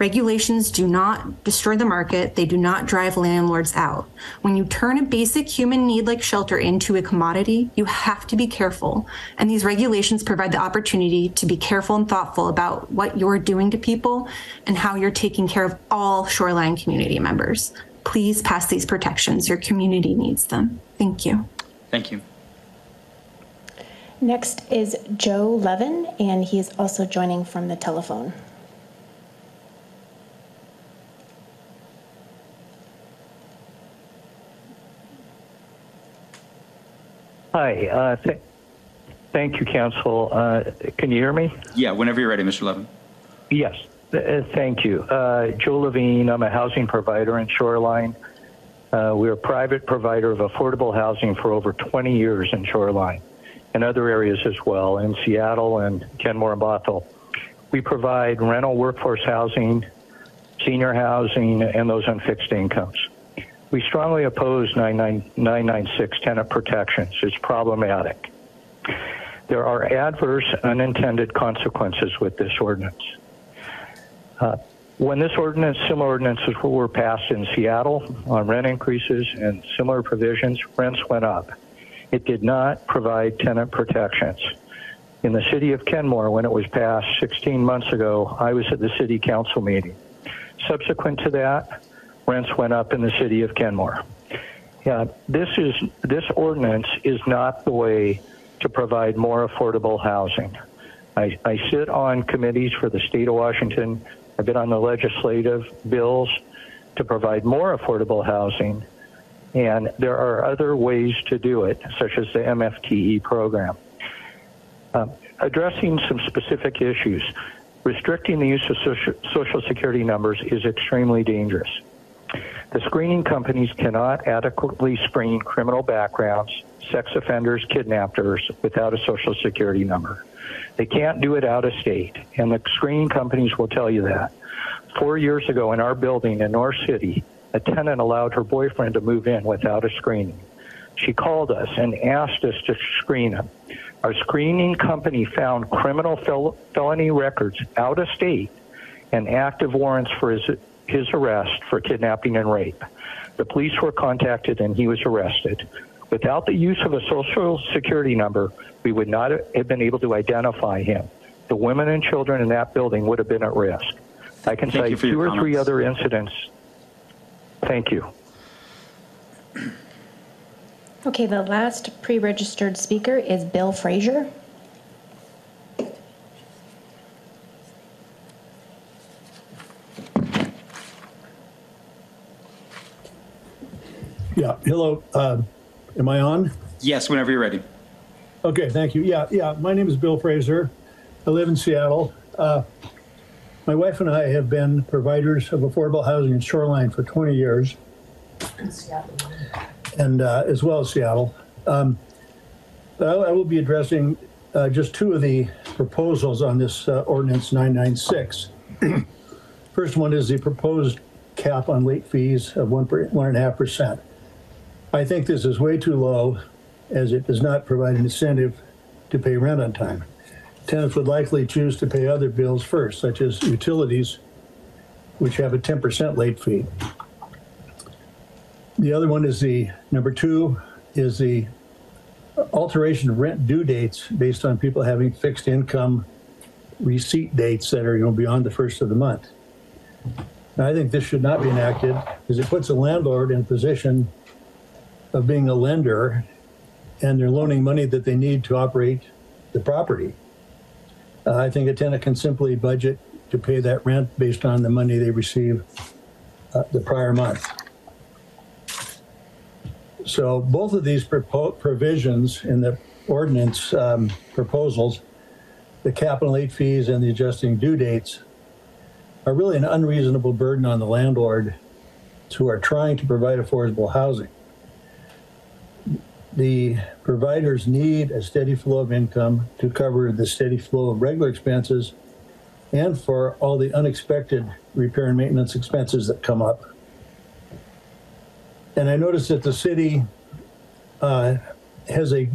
regulations do not destroy the market. They do not drive landlords out. When you turn a basic human need like shelter into a commodity, you have to be careful. And these regulations provide the opportunity to be careful and thoughtful about what you're doing to people and how you're taking care of all Shoreline community members. Please pass these protections. Your community needs them. Thank you. Thank you. Next is Joe Levin, and he is also joining from the telephone. Hi. Uh, th thank you, Council. Uh, can you hear me? Yeah, whenever you're ready, Mister Levin. Yes. Uh, thank you. Uh, Joe Levine, I'm a housing provider in Shoreline. Uh, we're a private provider of affordable housing for over twenty years in Shoreline and other areas as well, in Seattle and Kenmore and Bothell. We provide rental workforce housing, senior housing, and those on fixed incomes. We strongly oppose nine ninety-six tenant protections. It's problematic. There are adverse unintended consequences with this ordinance. Uh, when this ordinance, similar ordinances were passed in Seattle on rent increases and similar provisions, rents went up. It did not provide tenant protections. In the city of Kenmore, when it was passed sixteen months ago, I was at the city council meeting. Subsequent to that, rents went up in the city of Kenmore. Yeah, this is this ordinance is not the way to provide more affordable housing. I, I sit on committees for the state of Washington. I've been on the legislative bills to provide more affordable housing, and there are other ways to do it, such as the M F T E program. Um, addressing some specific issues, restricting the use of social, social security numbers is extremely dangerous. The screening companies cannot adequately screen criminal backgrounds, sex offenders, kidnappers without a social security number. They can't do it out of state, and the screening companies will tell you that. Four years ago in our building in North City, a tenant allowed her boyfriend to move in without a screening. She called us and asked us to screen him. Our screening company found criminal fel felony records out of state and active warrants for his his arrest for kidnapping and rape. The police were contacted and he was arrested. Without the use of a social security number, we would not have been able to identify him. The women and children in that building would have been at risk. I can cite two or three other incidents. Thank you. Okay, the last pre-registered speaker is Bill Frazier. Yeah, hello, uh, am I on? Yes, whenever you're ready. Okay, thank you. Yeah, yeah, my name is Bill Fraser. I live in Seattle. Uh, my wife and I have been providers of affordable housing in Shoreline for twenty years, and uh, as well as Seattle. Um, I, I will be addressing uh, just two of the proposals on this uh, Ordinance nine ninety-six. First one is the proposed cap on late fees of one per, one and a half percent. I think this is way too low, as it does not provide an incentive to pay rent on time. Tenants would likely choose to pay other bills first, such as utilities, which have a ten percent late fee. The other one is the, number two, is the alteration of rent due dates based on people having fixed income receipt dates that are, you know, beyond the first of the month. Now, I think this should not be enacted because it puts a landlord in a position of being a lender, and they're loaning money that they need to operate the property. Uh, I think a tenant can simply budget to pay that rent based on the money they receive uh, the prior month. So both of these provisions in the ordinance um, proposals, the cap and late fees and the adjusting due dates, are really an unreasonable burden on the landlord who are trying to provide affordable housing. The providers need a steady flow of income to cover the steady flow of regular expenses and for all the unexpected repair and maintenance expenses that come up. And I noticed that the city uh, has a,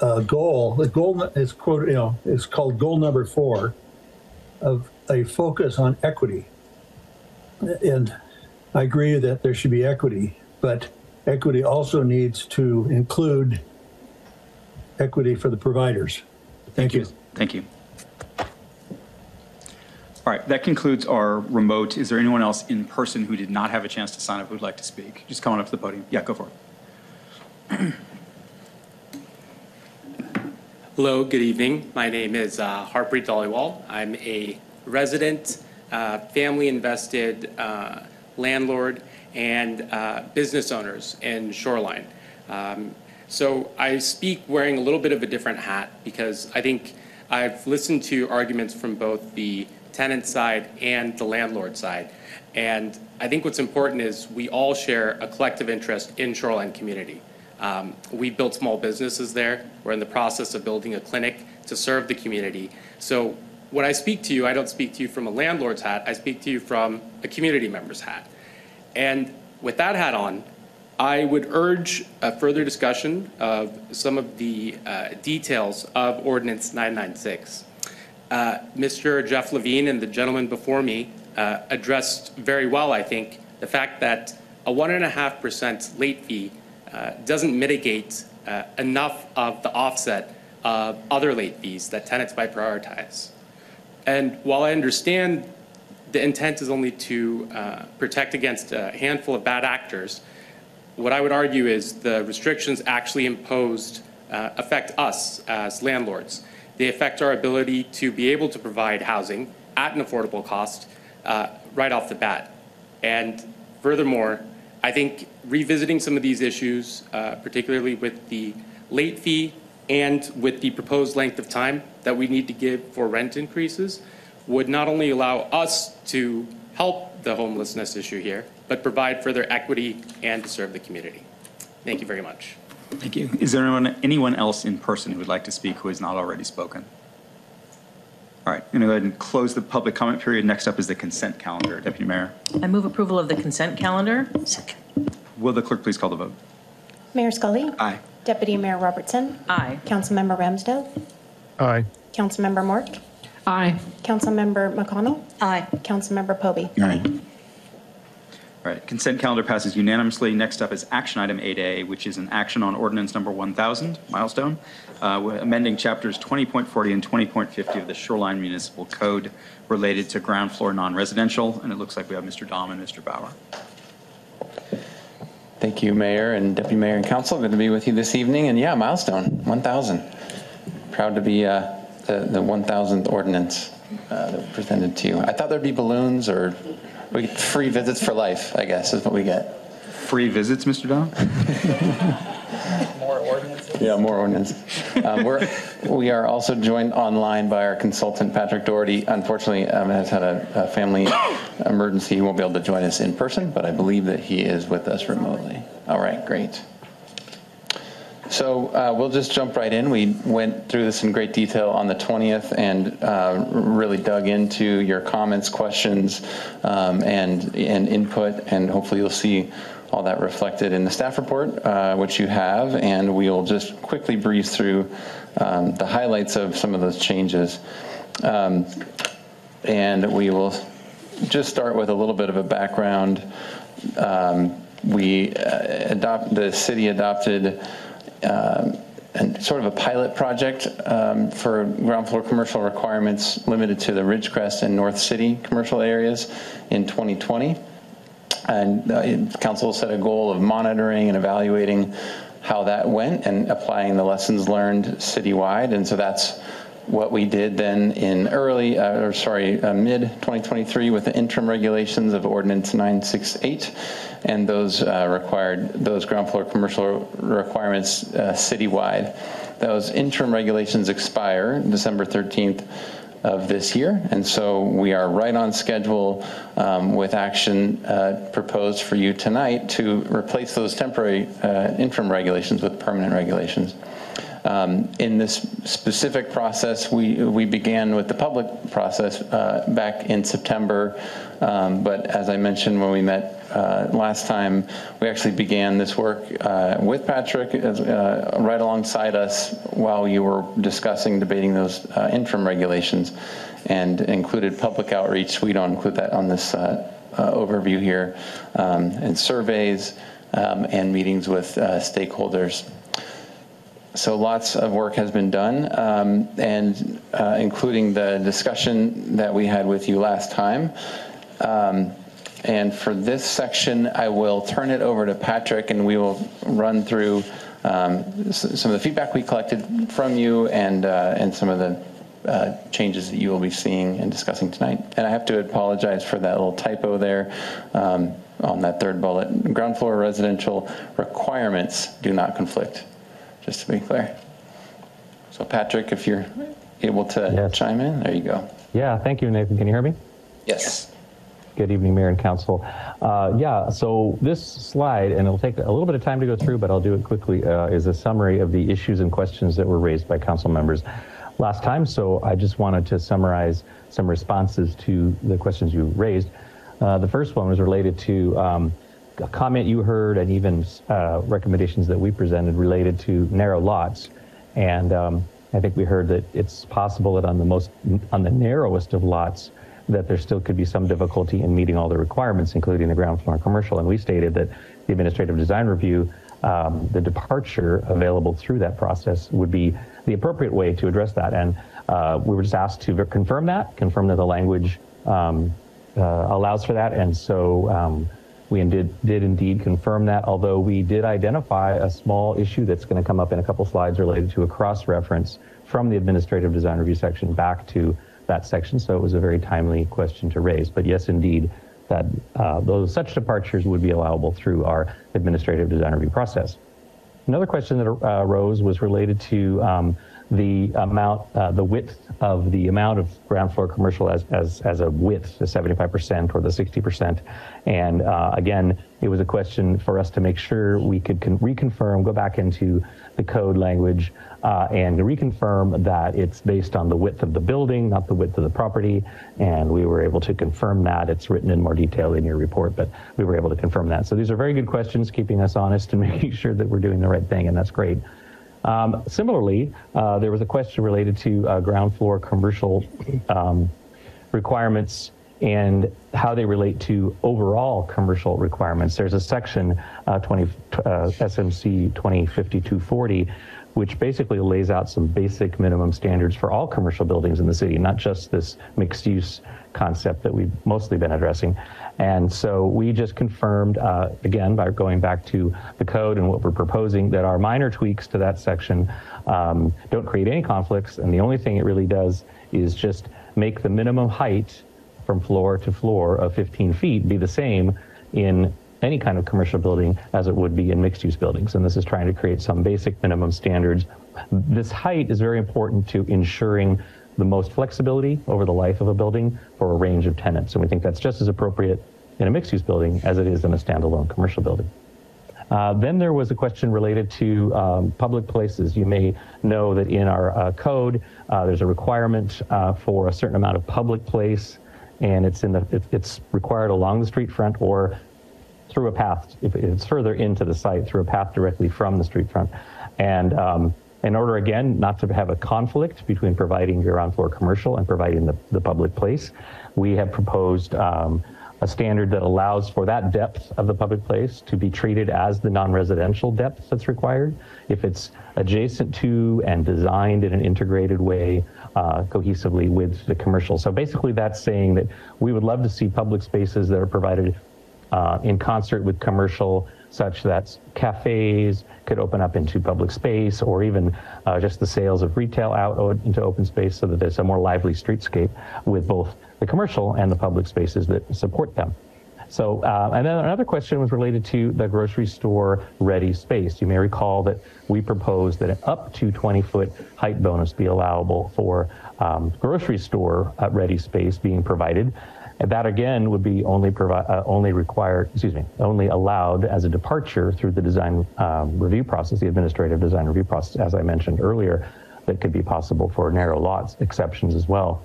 a goal. The goal is quote, you know, it's called goal number four, of a focus on equity. And I agree that there should be equity, but equity also needs to include equity for the providers. Thank, Thank you. you. Thank you. All right, that concludes our remote. Is there anyone else in person who did not have a chance to sign up who would like to speak? Just come on up to the podium. Yeah, go for it. Hello, good evening. My name is uh, Harpreet Dhaliwal. I'm a resident, uh, family-invested uh, landlord, and uh, business owners in Shoreline. Um, so I speak wearing a little bit of a different hat because I think I've listened to arguments from both the tenant side and the landlord side. And I think what's important is we all share a collective interest in Shoreline community. Um, we built small businesses there. We're in the process of building a clinic to serve the community. So when I speak to you, I don't speak to you from a landlord's hat. I speak to you from a community member's hat. And with that hat on, I would urge a further discussion of some of the uh, details of Ordinance nine ninety-six. Uh, Mister Jeff Levine and the gentleman before me uh, addressed very well, I think, the fact that a one point five percent late fee uh, doesn't mitigate uh, enough of the offset of other late fees that tenants might prioritize. And while I understand the intent is only to uh, protect against a handful of bad actors, what I would argue is the restrictions actually imposed uh, affect us as landlords. They affect our ability to be able to provide housing at an affordable cost uh, right off the bat. And furthermore, I think revisiting some of these issues, uh, particularly with the late fee and with the proposed length of time that we need to give for rent increases, would not only allow us to help the homelessness issue here, but provide further equity and to serve the community. Thank you very much. Thank you. Is there anyone, anyone else in person who would like to speak who has not already spoken? All right, I'm going to go ahead and close the public comment period. Next up is the consent calendar. Deputy Mayor. I move approval of the consent calendar. Second. Will the clerk please call the vote? Mayor Scully. Aye. Deputy Mayor Robertson. Aye. Councilmember Ramsdale. Aye. Councilmember Mork. Aye. Councilmember McConnell. Aye. Councilmember Pobee. Aye. All right. Consent calendar passes unanimously. Next up is action item eight A, which is an action on ordinance number one thousand, milestone, uh, amending chapters twenty point forty and twenty point fifty of the Shoreline Municipal Code related to ground floor non-residential. And it looks like we have Mister Dahm and Mister Bauer. Thank you, Mayor and Deputy Mayor and Council. Good to be with you this evening. And yeah, milestone one thousand. Proud to be uh, the, the one thousandth ordinance uh, that we presented to you. I thought there'd be balloons or we get free visits for life, I guess, is what we get. Free visits, Mister Dahm? More ordinances? Yeah, more ordinances. Um, we're, we are also joined online by our consultant, Patrick Doherty. Unfortunately, um, has had a, a family emergency. He won't be able to join us in person, but I believe that he is with us remotely. All right, great. So uh, we'll just jump right in. We went through this in great detail on the twentieth and uh, really dug into your comments, questions, um, and, and input, and hopefully you'll see all that reflected in the staff report, uh, which you have, and we'll just quickly breeze through um, the highlights of some of those changes. Um, and we will just start with a little bit of a background. Um, we uh, adopt, the city adopted Um, and sort of a pilot project um, for ground floor commercial requirements limited to the Ridgecrest and North City commercial areas in twenty twenty. And uh, council set a goal of monitoring and evaluating how that went and applying the lessons learned citywide. And so that's what we did then in early, uh, or sorry, uh, mid twenty twenty-three with the interim regulations of Ordinance nine sixty-eight, and those uh, required those ground floor commercial requirements uh, citywide. Those interim regulations expire December thirteenth of this year, and so we are right on schedule um, with action uh, proposed for you tonight to replace those temporary uh, interim regulations with permanent regulations. Um, in this specific process, we, we began with the public process uh, back in September, um, but as I mentioned when we met uh, last time, we actually began this work uh, with Patrick as, uh, right alongside us while you were discussing, debating those uh, interim regulations, and included public outreach. We don't include that on this uh, uh, overview here, um, and surveys um, and meetings with uh, stakeholders. So lots of work has been done, um, and uh, including the discussion that we had with you last time. Um, and for this section, I will turn it over to Patrick, and we will run through um, some of the feedback we collected from you and, uh, and some of the uh, changes that you will be seeing and discussing tonight. And I have to apologize for that little typo there. Um, on that third bullet, ground floor residential requirements do not conflict, just to be clear. So Patrick, if you're able to yes. chime in, there you go. Yeah, thank you, Nathan. Can you hear me? Yes. Good evening, Mayor and Council. Uh, yeah, so this slide, and it'll take a little bit of time to go through, but I'll do it quickly, uh, is a summary of the issues and questions that were raised by council members last time. So I just wanted to summarize some responses to the questions you raised. Uh, the first one was related to um, a comment you heard and even uh, recommendations that we presented related to narrow lots. And um, I think we heard that it's possible that on the most, on the narrowest of lots, that there still could be some difficulty in meeting all the requirements, including the ground floor commercial. And we stated that the administrative design review, um, the departure available through that process would be the appropriate way to address that. And uh, we were just asked to confirm that, confirm that the language um, Uh, allows for that, and so um, we did, did indeed confirm that, although we did identify a small issue that's going to come up in a couple slides related to a cross-reference from the administrative design review section back to that section, so it was a very timely question to raise. But yes, indeed, that uh, those such departures would be allowable through our administrative design review process. Another question that uh, arose was related to um, the amount, uh, the width of the amount of ground floor commercial as, as, as a width, the seventy-five percent or the sixty percent. And uh, again, it was a question for us to make sure we could con reconfirm, go back into the code language uh, and reconfirm that it's based on the width of the building, not the width of the property. And we were able to confirm that. It's written in more detail in your report, but we were able to confirm that. So these are very good questions, keeping us honest and making sure that we're doing the right thing, and that's great. Um, similarly, uh, there was a question related to uh, ground floor commercial um, requirements and how they relate to overall commercial requirements. There's a section, uh, S M C twenty fifty-two forty, which basically lays out some basic minimum standards for all commercial buildings in the city, not just this mixed-use concept that we've mostly been addressing. And so we just confirmed, uh, again, by going back to the code and what we're proposing, that our minor tweaks to that section um, don't create any conflicts, and the only thing it really does is just make the minimum height from floor to floor of fifteen feet be the same in any kind of commercial building as it would be in mixed-use buildings. And this is trying to create some basic minimum standards. This height is very important to ensuring the most flexibility over the life of a building for a range of tenants. And we think that's just as appropriate in a mixed-use building as it is in a standalone commercial building. Uh, then there was a question related to um, public places. You may know that in our uh, code, uh, there's a requirement uh, for a certain amount of public place, and it's, in the, it, it's required along the street front or through a path, if it's further into the site, through a path directly from the street front. And um, in order, again, not to have a conflict between providing ground floor commercial and providing the, the public place, we have proposed um, a standard that allows for that depth of the public place to be treated as the non-residential depth that's required. If it's adjacent to and designed in an integrated way, uh, cohesively with the commercial. So basically that's saying that we would love to see public spaces that are provided Uh, in concert with commercial, such that cafes could open up into public space, or even uh, just the sales of retail out into open space, so that there's a more lively streetscape with both the commercial and the public spaces that support them. So, uh, and then another question was related to the grocery store ready space. You may recall that we proposed that an up to twenty foot height bonus be allowable for um, grocery store ready space being provided. That again would be only provide, uh, only required, excuse me, only allowed as a departure through the design um, review process, the administrative design review process, as I mentioned earlier, that could be possible for narrow lots, exceptions as well.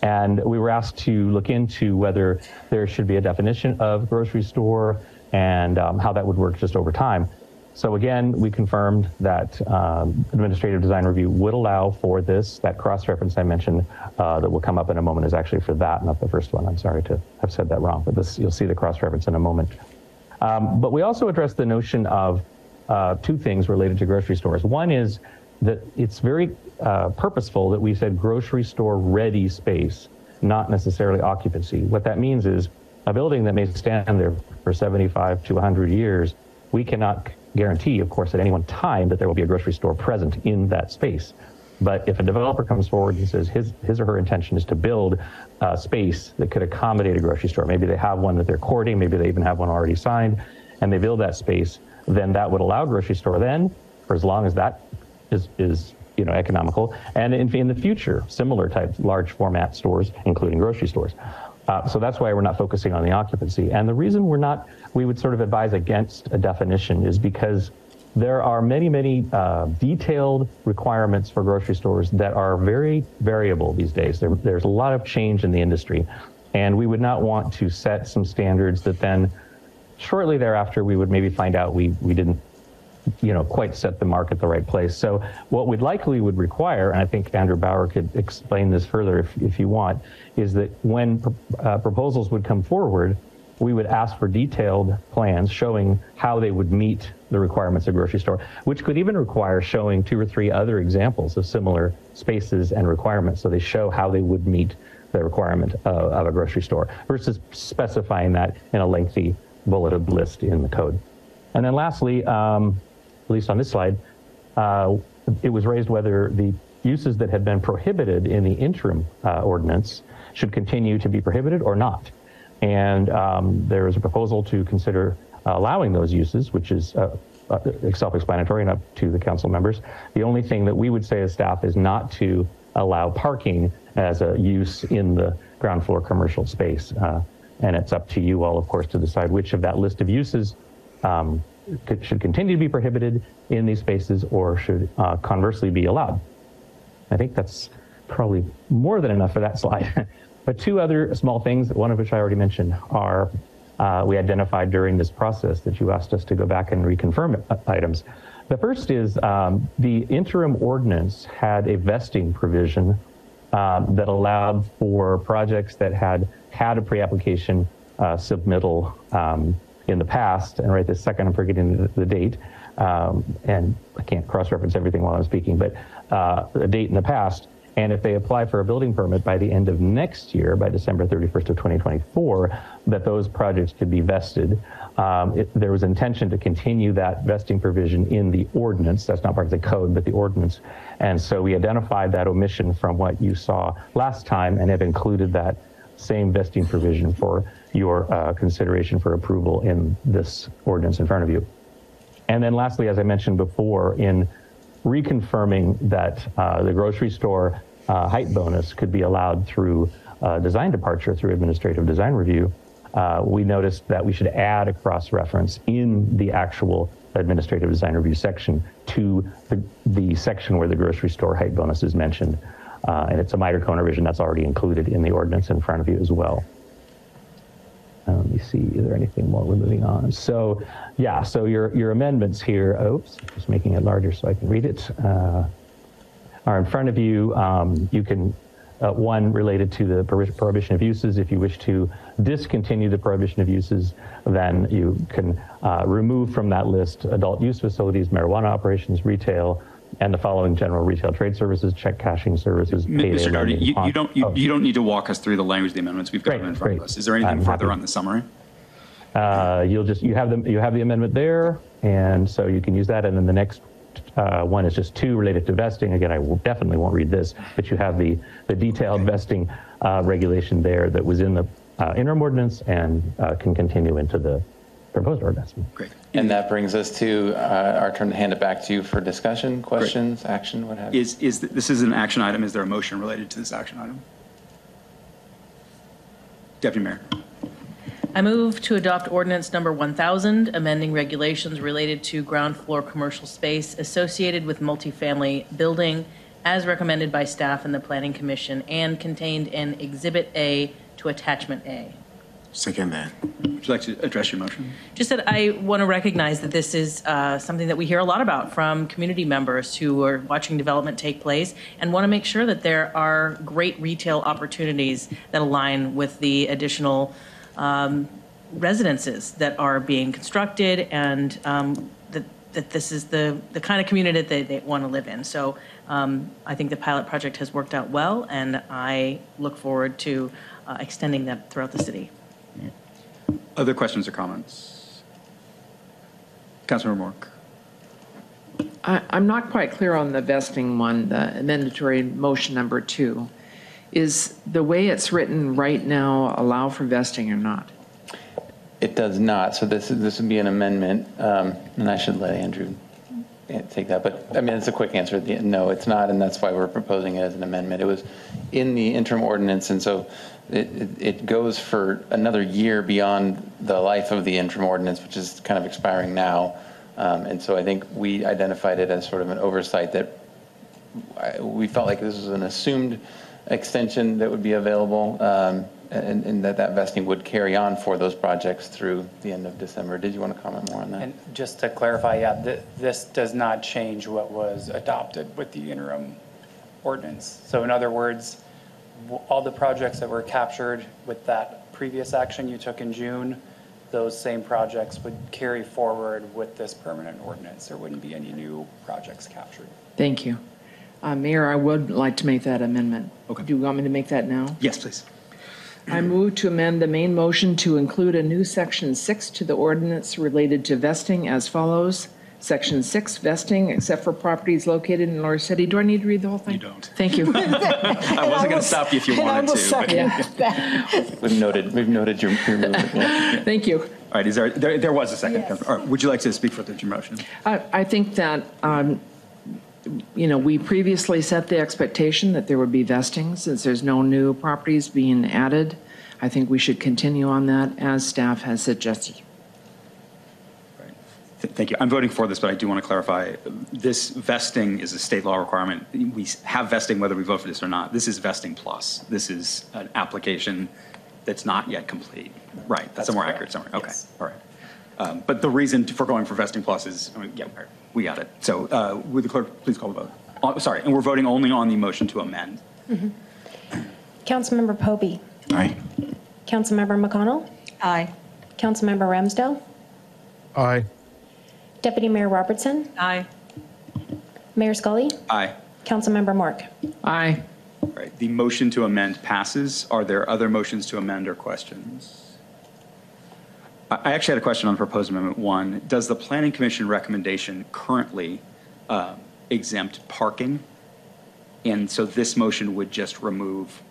And we were asked to look into whether there should be a definition of grocery store and um, how that would work just over time. So again, we confirmed that um, administrative design review would allow for this. That cross-reference I mentioned uh, that will come up in a moment is actually for that, not the first one. I'm sorry to have said that wrong, but this, you'll see the cross-reference in a moment. Um, but we also addressed the notion of uh, two things related to grocery stores. One is that it's very uh, purposeful that we said grocery store ready space, not necessarily occupancy. What that means is a building that may stand there for seventy-five to one hundred years, we cannot guarantee, of course, at any one time that there will be a grocery store present in that space. But if a developer comes forward and says his, his or her intention is to build a space that could accommodate a grocery store, maybe they have one that they're courting, maybe they even have one already signed, and they build that space, then that would allow a grocery store then, for as long as that is, is you know, economical, and in, in the future, similar type large format stores, including grocery stores. Uh, so that's why we're not focusing on the occupancy. And the reason we're not, we would sort of advise against a definition is because there are many, many uh, detailed requirements for grocery stores that are very variable these days. There, there's a lot of change in the industry, and we would not want to set some standards that then shortly thereafter we would maybe find out we, we didn't you know, quite set the mark at the right place. So what we'd likely would require, and I think Andrew Bauer could explain this further if, if you want, is that when uh, proposals would come forward, we would ask for detailed plans showing how they would meet the requirements of a grocery store, which could even require showing two or three other examples of similar spaces and requirements. So they show how they would meet the requirement of, of a grocery store versus specifying that in a lengthy bulleted list in the code. And then lastly, um, at least on this slide, uh, it was raised whether the uses that had been prohibited in the interim uh, ordinance should continue to be prohibited or not. And um, there is a proposal to consider uh, allowing those uses, which is uh, uh, self-explanatory and up to the council members. The only thing that we would say as staff is not to allow parking as a use in the ground floor commercial space. Uh, and it's up to you all, of course, to decide which of that list of uses um, could, should continue to be prohibited in these spaces or should uh, conversely be allowed. I think that's probably more than enough for that slide. But two other small things, one of which I already mentioned, are uh, we identified during this process that you asked us to go back and reconfirm items. The first is um, the interim ordinance had a vesting provision um, that allowed for projects that had had a pre-application uh, submittal um, in the past, and right this second I'm forgetting the, the date, um, and I can't cross-reference everything while I'm speaking, but uh, a date in the past. And if they apply for a building permit by the end of next year, by December thirty-first of twenty twenty-four, that those projects could be vested. Um, it, there was intention to continue that vesting provision in the ordinance. That's not part of the code, but the ordinance. And so we identified that omission from what you saw last time and have included that same vesting provision for your uh, consideration for approval in this ordinance in front of you. And then lastly, as I mentioned before, in reconfirming that uh, the grocery store uh, height bonus could be allowed through uh, design departure, through administrative design review, uh, we noticed that we should add a cross-reference in the actual administrative design review section to the, the section where the grocery store height bonus is mentioned. Uh, and it's a minor cone revision that's already included in the ordinance in front of you as well. Um, let me see, is there anything while we're moving on? So, yeah, so your, your amendments here, oops, just making it larger so I can read it, uh, are in front of you. Um, you can, uh, one related to the prohibition of uses. If you wish to discontinue the prohibition of uses, then you can uh, remove from that list adult use facilities, marijuana operations, retail, and the following general retail trade services, check cashing services, Mister Doherty, you, you don't you, oh. you don't need to walk us through the language of the amendments. We've got great, it in front great. of us. Is there anything I'm further happy. on the summary? Uh, you'll just you have the you have the amendment there, and so you can use that. And then the next uh, one is just two related to vesting. Again, I will, definitely won't read this, but you have the the detailed okay. vesting uh, regulation there that was in the uh, interim ordinance and uh, can continue into the proposed ordinance. Great. And that brings us to uh, our turn to hand it back to you for discussion, questions, Great. action, what have you. Is, is the, this is an action item. Is there a motion related to this action item? Deputy Mayor. I move to adopt ordinance number one thousand, amending regulations related to ground floor commercial space associated with multifamily building as recommended by staff and the Planning Commission and contained in Exhibit A to Attachment A. Second that. Would you like to address your motion? Just that I want to recognize that this is uh, something that we hear a lot about from community members who are watching development take place and want to make sure that there are great retail opportunities that align with the additional um, residences that are being constructed and um, that, that this is the, the kind of community that they, they want to live in. So um, I think the pilot project has worked out well, and I look forward to uh, extending that throughout the city. Other questions or comments? Councilmember Mork. I, I'm not quite clear on the vesting one, the mandatory motion number two. Is the way it's written right now allow for vesting or not? It does not. So this is, this would be an amendment, um, and I should let Andrew take that. But I mean, it's a quick answer. No, it's not, and that's why we're proposing it as an amendment. It was in the interim ordinance, and so it, it, it goes for another year beyond the life of the interim ordinance, which is kind of expiring now. Um, and so I think we identified it as sort of an oversight that I, we felt like this was an assumed extension that would be available, um, and, and that that vesting would carry on for those projects through the end of December. Did you want to comment more on that? And just to clarify, yeah, th this does not change what was adopted with the interim ordinance. So in other words, all the projects that were captured with that previous action you took in June, those same projects would carry forward with this permanent ordinance. There wouldn't be any new projects captured. Thank you. Uh, Mayor, I would like to make that amendment. Okay. Do you want me to make that now? Yes, please. I move to amend the main motion to include a new Section six to the ordinance related to vesting as follows. Section six, vesting, except for properties located in North City. Do I need to read the whole thing? You don't. Thank you. I wasn't going to stop you if you wanted to. But yeah. we've noted. We've noted your, your movement. Yeah. Thank you. All right. Is there? There, there was a second. Yes. All right, would you like to speak for the motion? Uh, I think that um, you know, we previously set the expectation that there would be vesting. Since there's no new properties being added, I think we should continue on that as staff has suggested. Thank you. I'm voting for this, but I do want to clarify. This vesting is a state law requirement. We have vesting whether we vote for this or not. This is vesting plus. This is an application that's not yet complete. Right. That's, that's a more correct. accurate summary. Okay. Yes. All right. Um, but the reason for going for vesting plus is, I mean, yeah, we got it. So uh, would the clerk please call the vote? Oh, sorry. And we're voting only on the motion to amend. Mm-hmm. Councilmember Pobee. Aye. Councilmember McConnell. Aye. Councilmember Ramsdale. Aye. Deputy Mayor Robertson? Aye. Mayor Scully? Aye. Councilmember Mork? Aye. All right, the motion to amend passes. Are there other motions to amend or questions? I actually had a question on proposed amendment one. Does the Planning Commission recommendation currently uh, exempt parking? And so this motion would just remove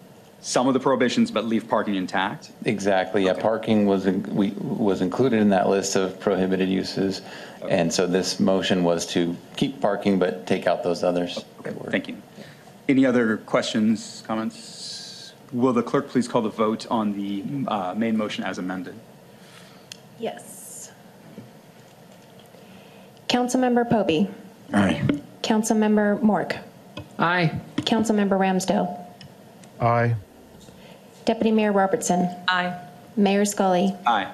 some of the prohibitions, but leave parking intact? Exactly, yeah, okay. Parking was in, we, was included in that list of prohibited uses, okay. And so this motion was to keep parking, but take out those others. Okay, were, thank you. Yeah. Any other questions, comments? Will the clerk please call the vote on the uh, main motion as amended? Yes. Councilmember Pobee. Aye. Councilmember Mork. Aye. Councilmember Ramsdale. Aye. Deputy Mayor Robertson? Aye. Mayor Scully? Aye.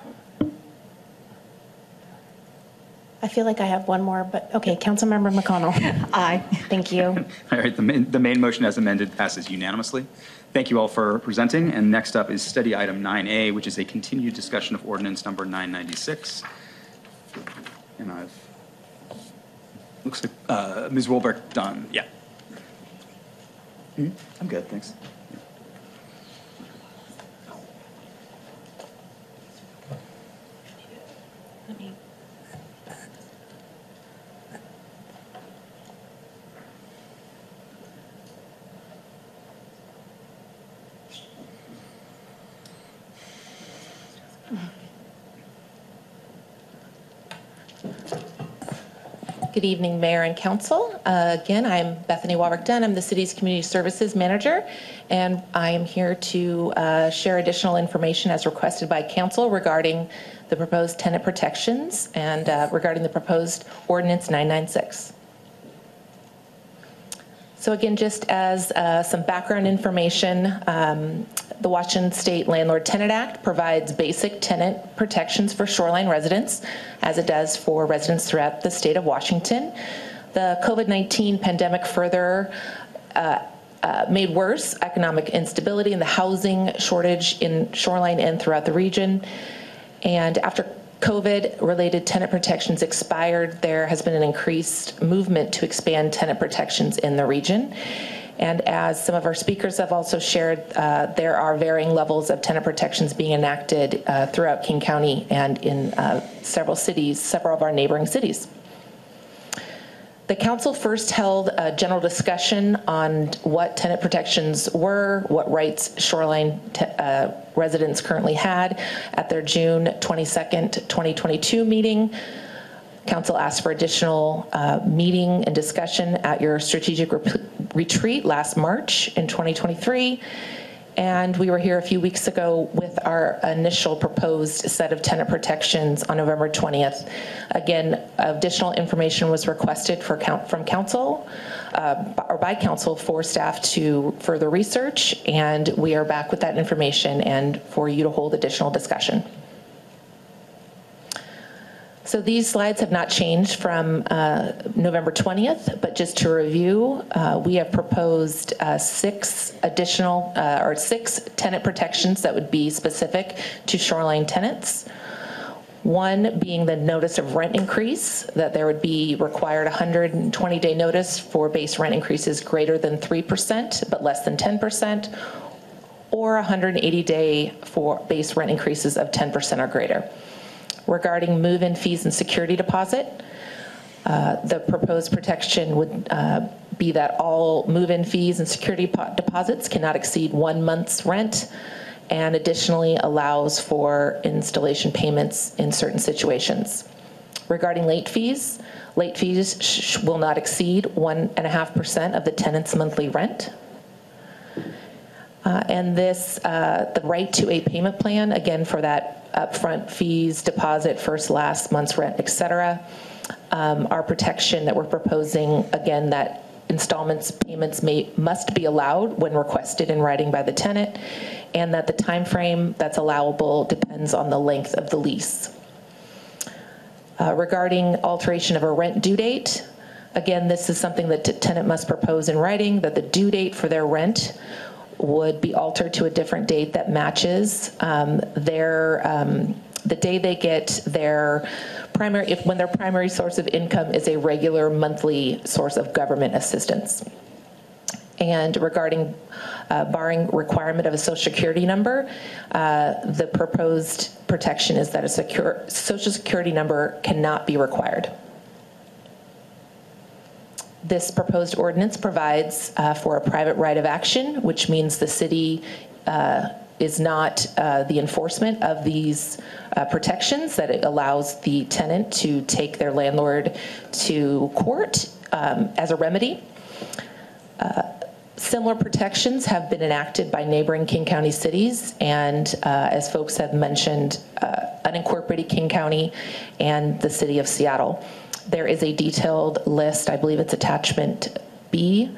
I feel like I have one more, but okay, Councilmember McConnell. Aye. Thank you. All right, the main, the main motion as amended passes unanimously. Thank you all for presenting. And next up is study item nine A, which is a continued discussion of ordinance number nine ninety-six. And I've, looks like uh, Miz Wolbeck done. Yeah. Mm-hmm. I'm good, thanks. Good evening, Mayor and Council. Uh, again, I'm Bethany Walbrook-Dunn. I'm the City's Community Services Manager, and I am here to uh, share additional information as requested by Council regarding the proposed tenant protections and uh, regarding the proposed Ordinance nine ninety-six. So again, just as uh, some background information, um, the Washington State Landlord-Tenant Act provides basic tenant protections for shoreline residents, as it does for residents throughout the state of Washington. The COVID nineteen pandemic further uh, uh, made worse economic instability and the housing shortage in shoreline and throughout the region. And after COVID-related tenant protections expired, there has been an increased movement to expand tenant protections in the region. And as some of our speakers have also shared, uh, there are varying levels of tenant protections being enacted uh, throughout King County and in uh, several cities, several of our neighboring cities. The council first held a general discussion on what tenant protections were, what rights Shoreline uh, residents currently had at their June twenty-second, twenty twenty-two meeting. Council asked for additional uh, meeting and discussion at your strategic re retreat last March in twenty twenty-three. And we were here a few weeks ago with our initial proposed set of tenant protections on November twentieth. Again, additional information was requested for count from council uh, or by council for staff to further research, and we are back with that information and for you to hold additional discussion. So these slides have not changed from uh, November twentieth, but just to review, uh, we have proposed uh, six additional uh, or six tenant protections that would be specific to Shoreline tenants. One being the notice of rent increase, that there would be required one hundred twenty day notice for base rent increases greater than three percent but less than ten percent, or one hundred eighty day for base rent increases of ten percent or greater. Regarding move-in fees and security deposit, uh, the proposed protection would uh, be that all move-in fees and security deposits cannot exceed one month's rent, and additionally allows for installation payments in certain situations. Regarding late fees, late fees sh will not exceed one and a half percent of the tenant's monthly rent. Uh, and this, uh, the right to a payment plan, again, for that upfront fees, deposit, first, last, month's rent, et cetera. Um, our protection that we're proposing, again, that installments payments may, must be allowed when requested in writing by the tenant, and that the time frame that's allowable depends on the length of the lease. Uh, regarding alteration of a rent due date, again, this is something that the tenant must propose in writing, that the due date for their rent would be altered to a different date that matches um, their um, the day they get their primary, if when their primary source of income is a regular monthly source of government assistance. And regarding uh, barring requirement of a social security number, uh, the proposed protection is that a secure social security number cannot be required. This proposed ordinance provides uh, for a private right of action, which means the city uh, is not uh, the enforcement of these uh, protections, that it allows the tenant to take their landlord to court um, as a remedy. Uh, similar protections have been enacted by neighboring King County cities, and uh, as folks have mentioned, uh, unincorporated King County and the city of Seattle. There is a detailed list, I believe it's attachment B,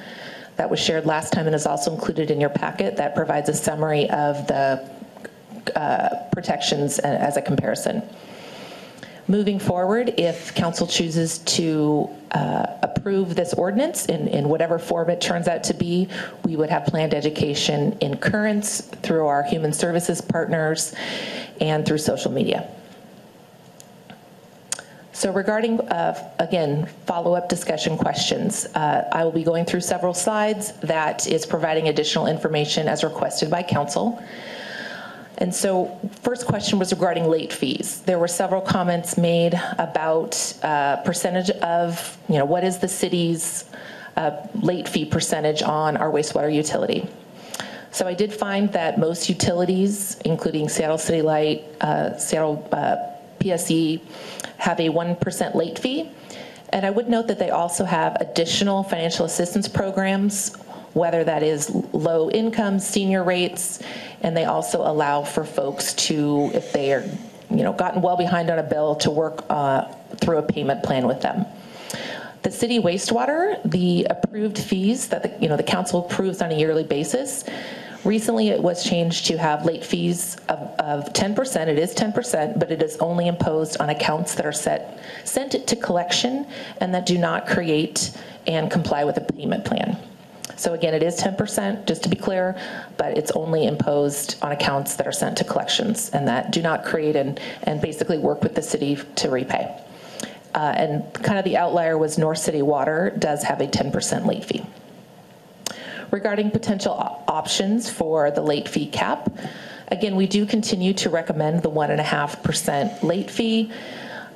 that was shared last time and is also included in your packet, that provides a summary of the uh, protections as a comparison. Moving forward, if council chooses to uh, approve this ordinance in, in whatever form it turns out to be, we would have planned education in Currents through our human services partners and through social media. So regarding, uh, again, follow-up discussion questions, uh, I will be going through several slides that is providing additional information as requested by council. And so first question was regarding late fees. There were several comments made about uh, percentage of, you know, what is the city's uh, late fee percentage on our wastewater utility. So I did find that most utilities, including Seattle City Light, uh, Seattle uh, P S E, have a one percent late fee. And I would note that they also have additional financial assistance programs, whether that is low income, senior rates, and they also allow for folks to, if they are, you know, gotten well behind on a bill, to work uh, through a payment plan with them. The city wastewater, the approved fees that the, you know, the council approves on a yearly basis, recently it was changed to have late fees of, of ten percent. It is ten percent, but it is only imposed on accounts that are set, sent to collection and that do not create and comply with a payment plan. So again, it is ten percent, just to be clear, but it's only imposed on accounts that are sent to collections and that do not create and, and basically work with the city to repay. Uh, and kind of the outlier was North City Water does have a ten percent late fee. Regarding potential options for the late fee cap, again, we do continue to recommend the one and a half percent late fee.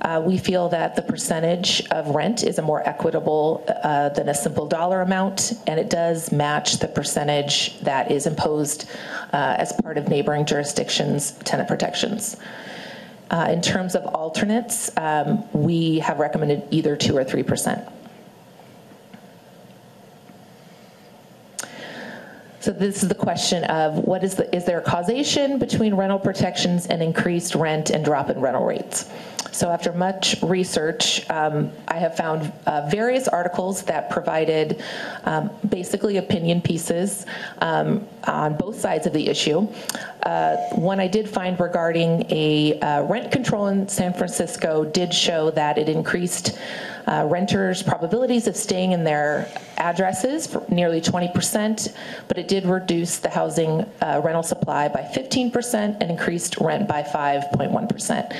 Uh, we feel that the percentage of rent is a more equitable uh, than a simple dollar amount, and it does match the percentage that is imposed uh, as part of neighboring jurisdictions' tenant protections. Uh, in terms of alternates, um, we have recommended either two or three percent. So this is the question of what is the, is there a causation between rental protections and increased rent and drop in rental rates? So after much research, um, I have found uh, various articles that provided um, basically opinion pieces um, on both sides of the issue. Uh, one I did find regarding a uh, rent control in San Francisco did show that it increased uh, renters' probabilities of staying in their addresses for nearly twenty percent, but it did reduce the housing uh, rental supply by fifteen percent and increased rent by five point one percent.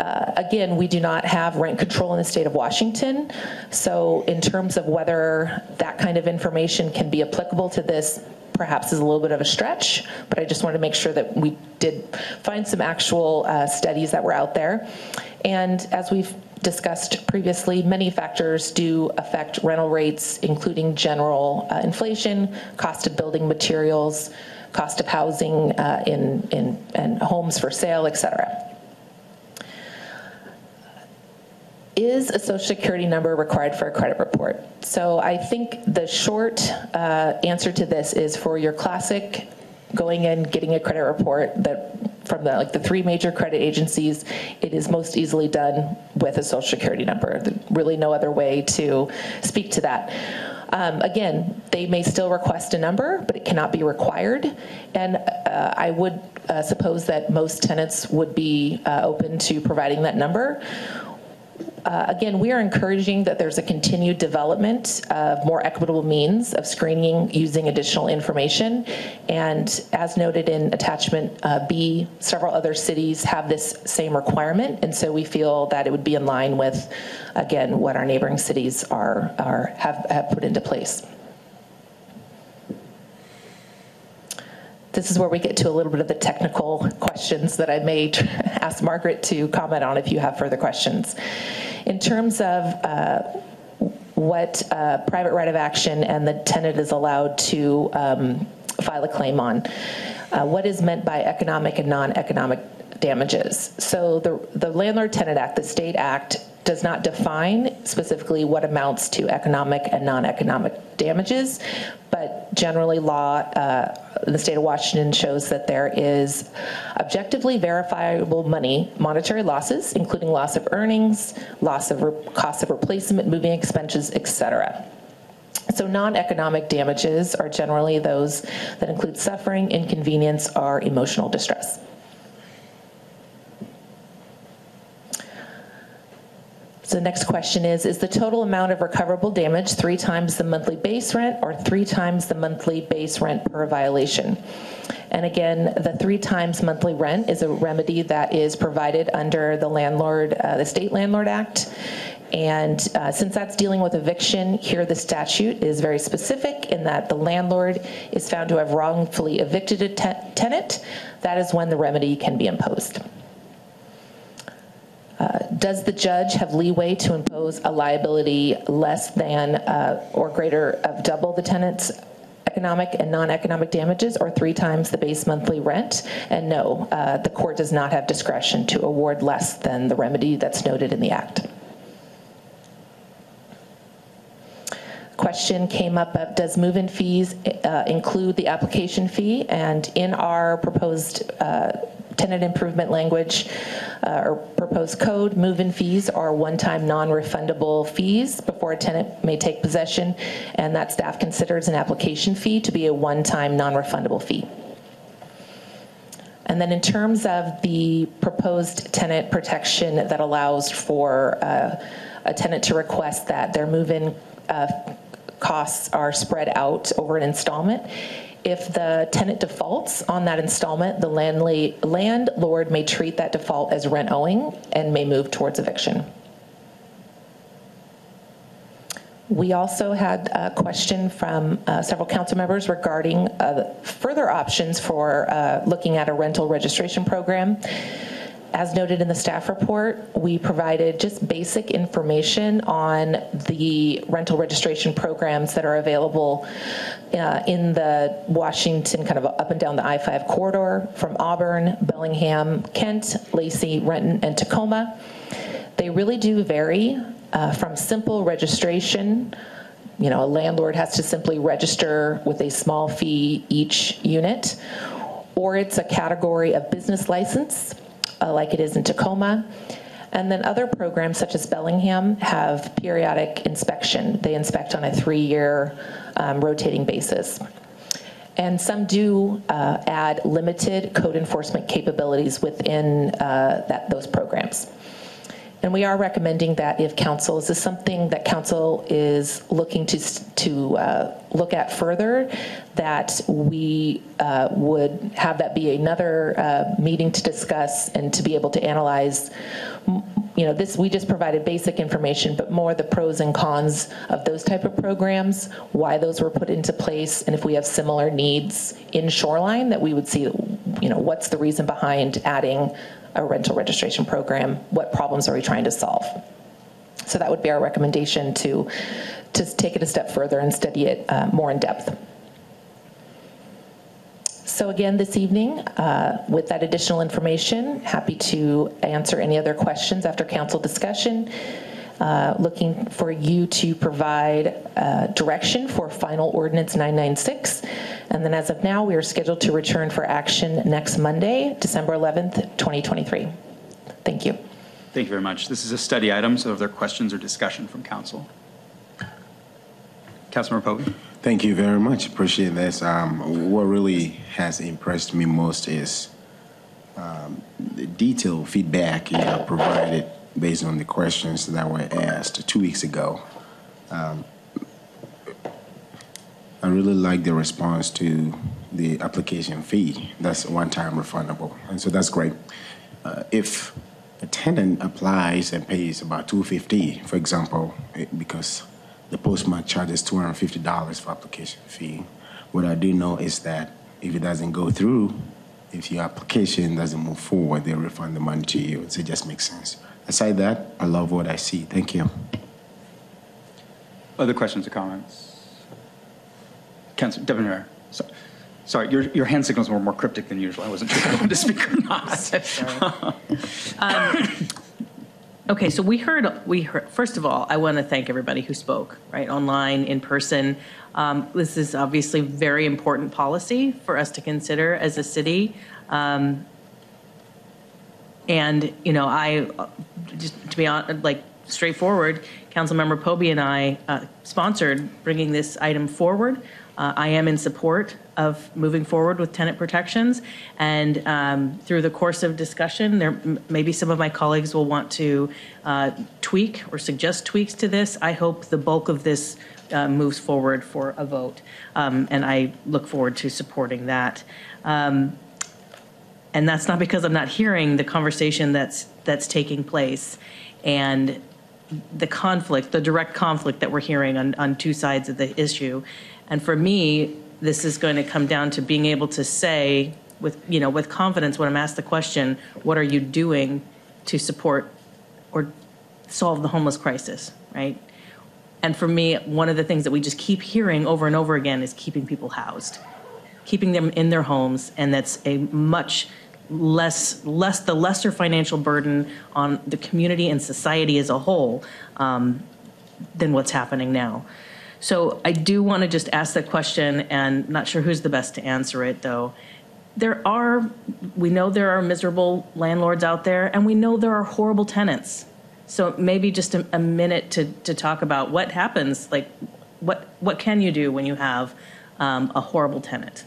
Uh, again, we do not have rent control in the state of Washington, so in terms of whether that kind of information can be applicable to this, perhaps is a little bit of a stretch, but I just wanted to make sure that we did find some actual uh, studies that were out there. And as we've discussed previously, many factors do affect rental rates, including general uh, inflation, cost of building materials, cost of housing uh, in, in, and homes for sale, et cetera. Is a Social Security number required for a credit report? So I think the short uh, answer to this is for your classic going in, getting a credit report that from the, like the three major credit agencies, it is most easily done with a Social Security number. There's really no other way to speak to that. Um, again, they may still request a number, but it cannot be required. And uh, I would uh, suppose that most tenants would be uh, open to providing that number. Uh, again, we are encouraging that there's a continued development of more equitable means of screening using additional information. And as noted in attachment uh, B, several other cities have this same requirement. And so we feel that it would be in line with, again, what our neighboring cities are, are have, have put into place. This is where we get to a little bit of the technical questions that I may ask Margaret to comment on if you have further questions. In terms of uh, what uh, private right of action and the tenant is allowed to um, file a claim on, uh, what is meant by economic and non-economic damages? So the, the Landlord-Tenant Act, the state act, does not define specifically what amounts to economic and non-economic damages, but generally law uh, in the state of Washington shows that there is objectively verifiable money, monetary losses, including loss of earnings, loss of re cost of replacement, moving expenses, et cetera. So non-economic damages are generally those that include suffering, inconvenience, or emotional distress. So the next question is, is the total amount of recoverable damage three times the monthly base rent or three times the monthly base rent per violation? And again, the three times monthly rent is a remedy that is provided under the landlord, uh, the State Landlord Act. And uh, since that's dealing with eviction, here the statute is very specific in that the landlord is found to have wrongfully evicted a te- tenant. That is when the remedy can be imposed. Uh, does the judge have leeway to impose a liability less than uh, or greater of double the tenant's economic and non-economic damages or three times the base monthly rent? And no, uh, the court does not have discretion to award less than the remedy that's noted in the act. Question came up of, does move-in fees uh, include the application fee? And in our proposed uh, tenant improvement language uh, or proposed code, move-in fees are one-time non-refundable fees before a tenant may take possession, and that staff considers an application fee to be a one-time non-refundable fee. And then in terms of the proposed tenant protection that allows for uh, a tenant to request that their move-in uh, costs are spread out over an installment, if the tenant defaults on that installment, the landlord may treat that default as rent owing and may move towards eviction. We also had a question from uh, several council members regarding uh, further options for uh, looking at a rental registration program. as noted in the staff report, we provided just basic information on the rental registration programs that are available uh, in the Washington, kind of up and down the I five corridor from Auburn, Bellingham, Kent, Lacey, Renton, and Tacoma. They really do vary uh, from simple registration. You know, a landlord has to simply register with a small fee each unit, or it's a category of business license, uh, like it is in Tacoma. And then other programs such as Bellingham have periodic inspection. They inspect on a three-year um, rotating basis. And some do uh, add limited code enforcement capabilities within uh, that, those programs. And we are recommending that if council, this is something that council is looking to to uh, look at further, that we uh, would have that be another uh, meeting to discuss and to be able to analyze. You know, this we just provided basic information, but more the pros and cons of those type of programs, why those were put into place, and if we have similar needs in Shoreline, that we would see, you know, what's the reason behind adding a rental registration program, what problems are we trying to solve? So that would be our recommendation to, to take it a step further and study it uh, more in depth. So again, this evening, uh, with that additional information, happy to answer any other questions after council discussion. Uh, looking for you to provide uh, direction for final ordinance nine ninety-six. And then as of now, we are scheduled to return for action next Monday, December eleventh, twenty twenty-three. Thank you. Thank you very much. This is a study item, so if there are questions or discussion from council. Councilmember Pobee. Thank you very much. Appreciate this. Um, what really has impressed me most is um, the detailed feedback you have provided based on the questions that were asked two weeks ago. Um, I really like the response to the application fee. That's one-time refundable, and so that's great. Uh, if a tenant applies and pays about two hundred fifty dollars, for example, it, because the postmark charges two hundred fifty dollars for application fee, what I do know is that if it doesn't go through, if your application doesn't move forward, they refund the money to you. So it just makes sense. Aside that, I love what I see. Thank you. Other questions or comments? Council, Devin Herrera. So, sorry, your, your hand signals were more cryptic than usual. I wasn't sure if I wanted to speak or not. I'm so sorry. um, okay, so we heard, we heard, first of all, I want to thank everybody who spoke, right, online, in person. Um, this is obviously very important policy for us to consider as a city. Um, And, you know, I, just to be on, like, straightforward, Councilmember Pobee and I uh, sponsored bringing this item forward. Uh, I am in support of moving forward with tenant protections. And um, through the course of discussion, there maybe some of my colleagues will want to uh, tweak or suggest tweaks to this. I hope the bulk of this uh, moves forward for a vote. Um, and I look forward to supporting that. Um, And that's not because I'm not hearing the conversation that's that's taking place and the conflict, the direct conflict that we're hearing on, on two sides of the issue. And for me, this is going to come down to being able to say with, you know, with confidence when I'm asked the question, what are you doing to support or solve the homeless crisis, right? And for me, one of the things that we just keep hearing over and over again is keeping people housed, keeping them in their homes, and that's a much less, less the lesser financial burden on the community and society as a whole um, than what's happening now. So I do want to just ask that question, and not sure who's the best to answer it though. There are, we know there are miserable landlords out there, and we know there are horrible tenants. So maybe just a, a minute to, to talk about what happens, like what, what can you do when you have um, a horrible tenant?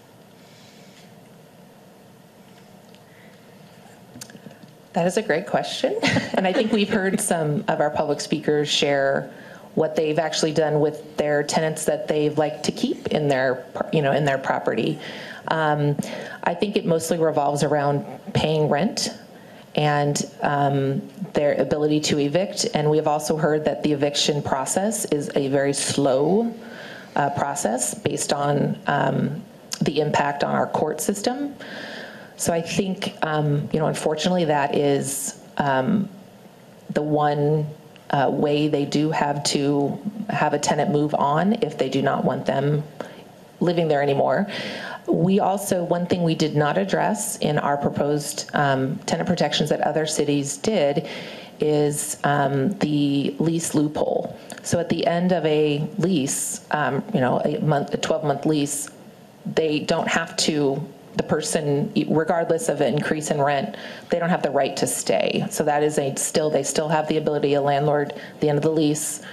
That is a great question. And I think we've heard some of our public speakers share what they've actually done with their tenants that they've liked to keep in their, you know, in their property. Um, I think it mostly revolves around paying rent and um, their ability to evict. And we've also heard that the eviction process is a very slow uh, process based on um, the impact on our court system. So I think, um, you know, unfortunately that is um, the one uh, way they do have to have a tenant move on if they do not want them living there anymore. We also, one thing we did not address in our proposed um, tenant protections that other cities did is um, the lease loophole. So at the end of a lease, um, you know, a month, a twelve month lease, they don't have to, the person, regardless of an increase in rent, they don't have the right to stay. So that is a still, they still have the ability, a landlord at the end of the lease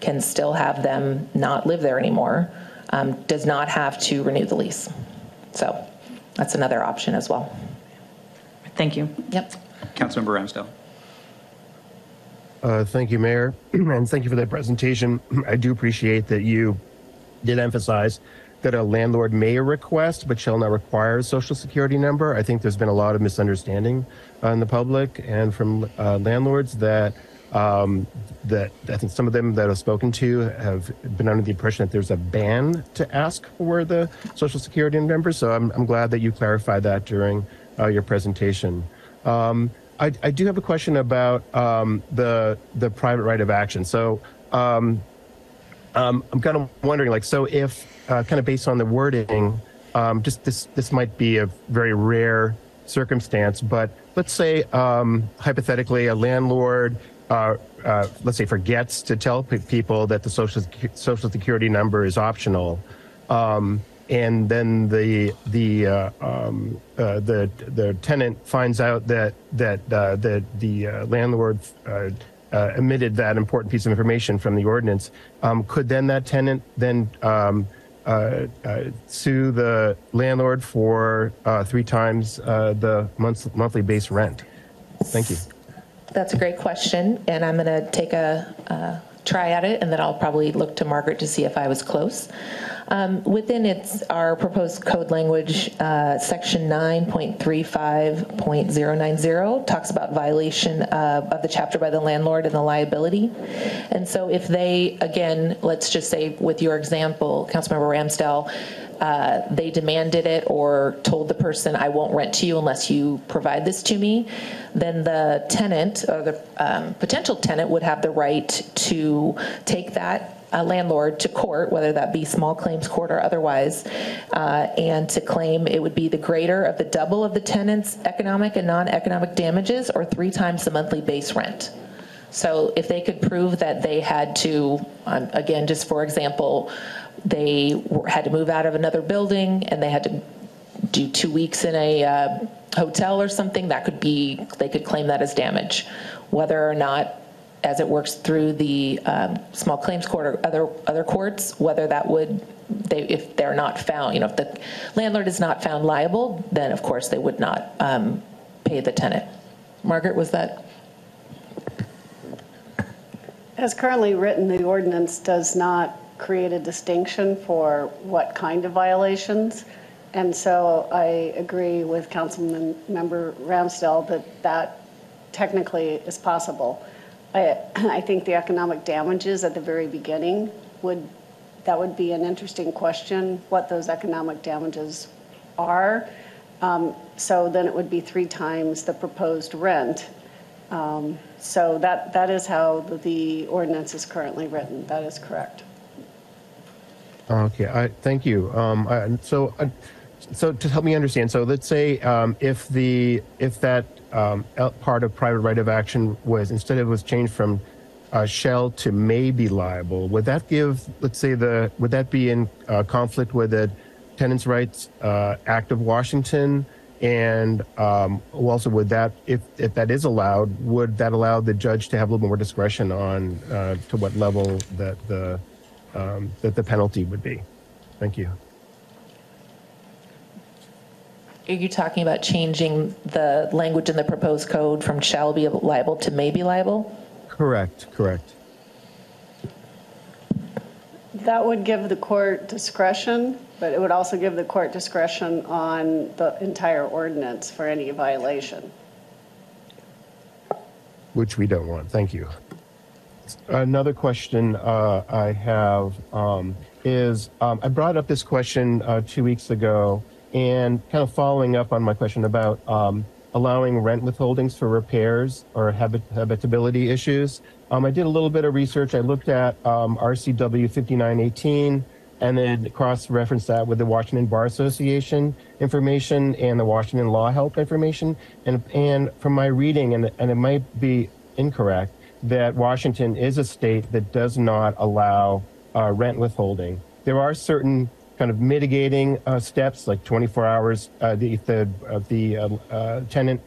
can still have them not live there anymore, um, does not have to renew the lease. So that's another option as well. Thank you. Yep. Councilmember Ramsdale. Uh, thank you, Mayor, and thank you for that presentation. I do appreciate that you did emphasize that a landlord may request but shall not require a social security number. I think there's been a lot of misunderstanding in the public and from uh, landlords that um, that I think some of them that I've spoken to have been under the impression that there's a ban to ask for the social security number. So I'm, I'm glad that you clarified that during uh, your presentation. Um, I, I do have a question about um, the the private right of action. So um, um, I'm kind of wondering, like, so if uh, kind of based on the wording, um, just this this might be a very rare circumstance, but let's say um, hypothetically a landlord, uh, uh, let's say, forgets to tell pe people that the social social security number is optional, um, and then the the uh, um, uh, the the tenant finds out that that uh, the the uh, landlord uh, uh, omitted that important piece of information from the ordinance. Um, could then that tenant then um, uh, uh, sue the landlord for uh, three times uh, the month, monthly base rent? Thank you. That's a great question, and I'm going to take a. Uh, try at it, and then I'll probably look to Margaret to see if I was close. Um, within its our proposed code language, uh, section nine point three five point zero nine zero talks about violation uh, of the chapter by the landlord and the liability. And so if they, again, let's just say with your example, Councilmember Ramsdale, Uh, they demanded it or told the person, I won't rent to you unless you provide this to me, then the tenant or the um, potential tenant would have the right to take that uh, landlord to court, whether that be small claims court or otherwise, uh, and to claim it would be the greater of the double of the tenant's economic and non-economic damages or three times the monthly base rent. So if they could prove that they had to, um, again, just for example, they were, had to move out of another building and they had to do two weeks in a uh, hotel or something, that could be, they could claim that as damage. Whether or not, as it works through the um, small claims court or other, other courts, whether that would, they, if they're not found, you know, if the landlord is not found liable, then of course they would not um, pay the tenant. Margaret, was that? As currently written, the ordinance does not create a distinction for what kind of violations. And so I agree with Councilman Member Ramsdale that that technically is possible. I, I think the economic damages at the very beginning, would, that would be an interesting question, what those economic damages are. Um, so then it would be three times the proposed rent. Um, so that, that is how the, the ordinance is currently written. That is correct. Okay, I, thank you. Um, I, so, uh, so to help me understand, so let's say um, if the if that um, part of private right of action was instead of was changed from uh, shall to may be liable, would that give, let's say the would that be in uh, conflict with the Tenants' Rights uh, Act of Washington, and um, also would that if if that is allowed, would that allow the judge to have a little more discretion on uh, to what level that the Um, that the penalty would be? Thank you. Are you talking about changing the language in the proposed code from shall be liable to may be liable? Correct, correct. That would give the court discretion, but it would also give the court discretion on the entire ordinance for any violation. Which we don't want, thank you. Another question uh, I have um, is, um, I brought up this question uh, two weeks ago, And kind of following up on my question about um, allowing rent withholdings for repairs or habit habitability issues, um, I did a little bit of research. I looked at um, R C W fifty-nine eighteen and then cross-referenced that with the Washington Bar Association information and the Washington Law Help information. And, and from my reading, and, and it might be incorrect, that Washington is a state that does not allow uh, rent withholding. There are certain kind of mitigating uh, steps, like twenty-four hours. Uh, the if the uh, the uh, uh, tenant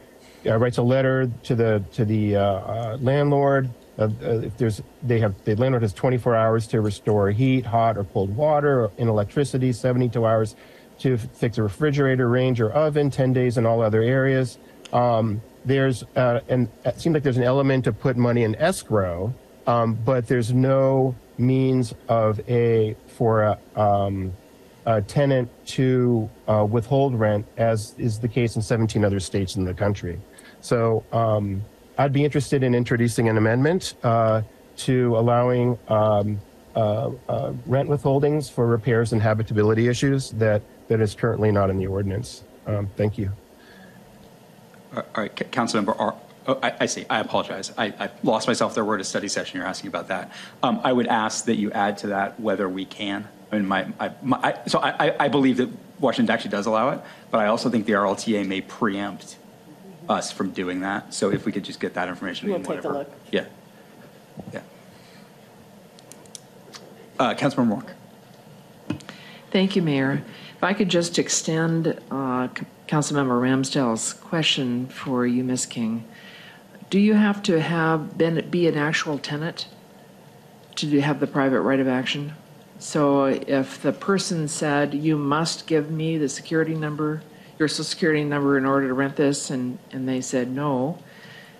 uh, writes a letter to the to the uh, uh, landlord. Uh, uh, if there's they have the landlord has twenty-four hours to restore heat, hot or cold water, or in electricity, seventy-two hours to fix a refrigerator, range or oven, ten days in all other areas. Um, there's uh, and it seems like there's an element to put money in escrow, um, but there's no means of a for a. Um, a tenant to uh, withhold rent, as is the case in seventeen other states in the country. So um, I'd be interested in introducing an amendment uh, to allowing um, uh, uh, rent withholdings for repairs and habitability issues that, that is currently not in the ordinance. Um, thank you. All right, Councilmember R. Oh, I, I see. I apologize. I, I lost myself there. We're at a study session. You're asking about that. Um, I would ask that you add to that whether we can. I mean, my, I, my, so I, I believe that Washington actually does allow it, but I also think the R L T A may preempt us from doing that. So if we could just get that information, we'll in take whatever. a look. Yeah, yeah. Uh, Councilmember Mork. Thank you, Mayor. If I could just extend uh, Councilmember Ramsdale's question for you, Miz King. Do you have to have been be an actual tenant to have the private right of action? So if the person said, you must give me the security number, your social security number in order to rent this, and, and they said no,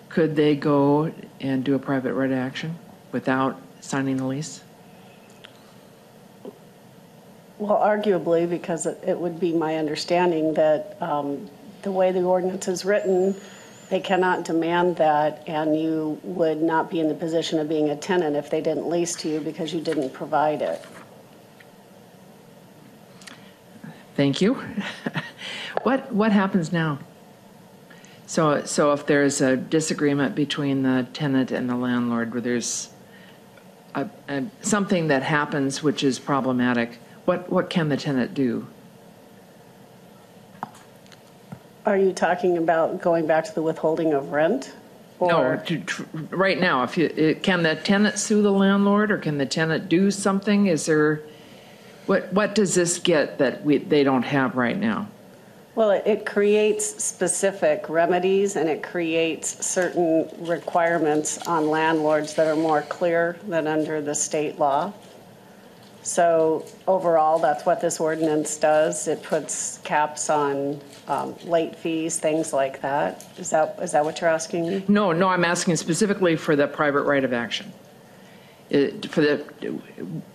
could they go and do a private right of action without signing the lease? Well, arguably, because it, it would be my understanding that um, the way the ordinance is written, they cannot demand that, and you would not be in the position of being a tenant if they didn't lease to you because you didn't provide it. Thank you. What what happens now? So so if there's a disagreement between the tenant and the landlord, where there's a, a, something that happens which is problematic, what what can the tenant do? Are you talking about going back to the withholding of rent? Or? No, to, to, right now, if you, it, can the tenant sue the landlord, or can the tenant do something? Is there? What, what does this get that we, they don't have right now? Well, it, it creates specific remedies, and it creates certain requirements on landlords that are more clear than under the state law. So overall, that's what this ordinance does. It puts caps on um, late fees, things like that. Is that is that what you're asking me? No, no, I'm asking specifically for the private right of action. It, for the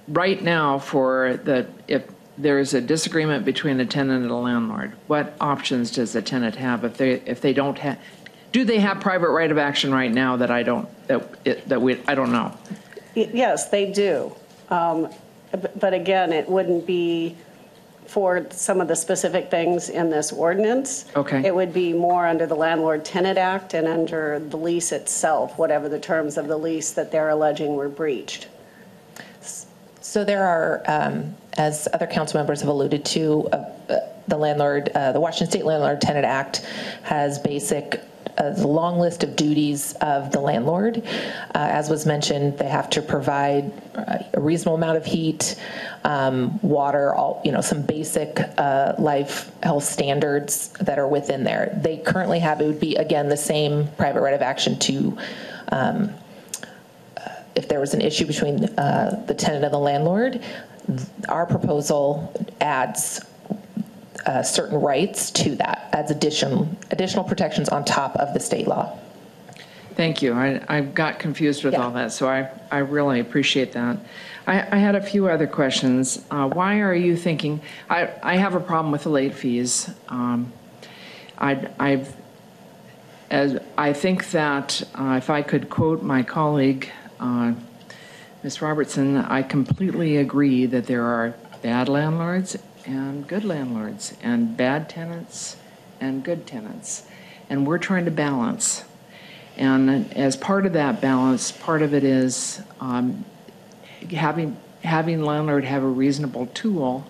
right now, for the if there is a disagreement between a tenant and a landlord, what options does the tenant have if they if they don't have? Do they have private right of action right now that I don't that it, that we I don't know? Yes, they do, um, but again, it wouldn't be for some of the specific things in this ordinance. Okay. It would be more under the Landlord-Tenant Act and under the lease itself, whatever the terms of the lease that they're alleging were breached. So there are, um, as other council members have alluded to, uh, the landlord, uh, the Washington State Landlord-Tenant Act has basic a long list of duties of the landlord. Uh, as was mentioned, they have to provide a reasonable amount of heat, um, water, all, you know, some basic uh, life health standards that are within there. They currently have, it would be, again, the same private right of action to, um, if there was an issue between uh, the tenant and the landlord. Our proposal adds Uh, certain rights to that as additional additional protections on top of the state law. Thank you. I, I got confused with yeah. all that, so I, I really appreciate that. I, I had a few other questions. Uh, why are you thinking, I, I have a problem with the late fees. Um, I, I've, as I think that uh, if I could quote my colleague, uh, Miz Robertson, I completely agree that there are bad landlords and good landlords and bad tenants and good tenants. And we're trying to balance. And as part of that balance, part of it is um, having having landlord have a reasonable tool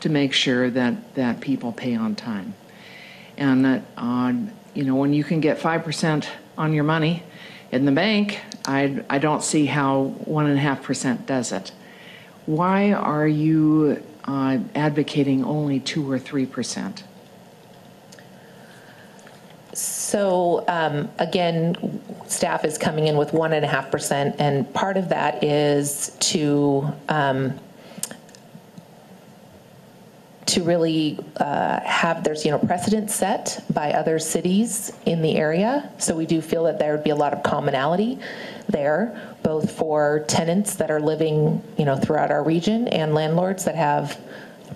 to make sure that, that people pay on time. And that, uh, you know, when you can get five percent on your money in the bank, I, I don't see how one point five percent does it. Why are you uh, advocating only two or three percent? So um, again, staff is coming in with one and a half percent, and part of that is to um, to really uh, have there's you know precedent set by other cities in the area. So we do feel that there would be a lot of commonality there, both for tenants that are living you know throughout our region and landlords that have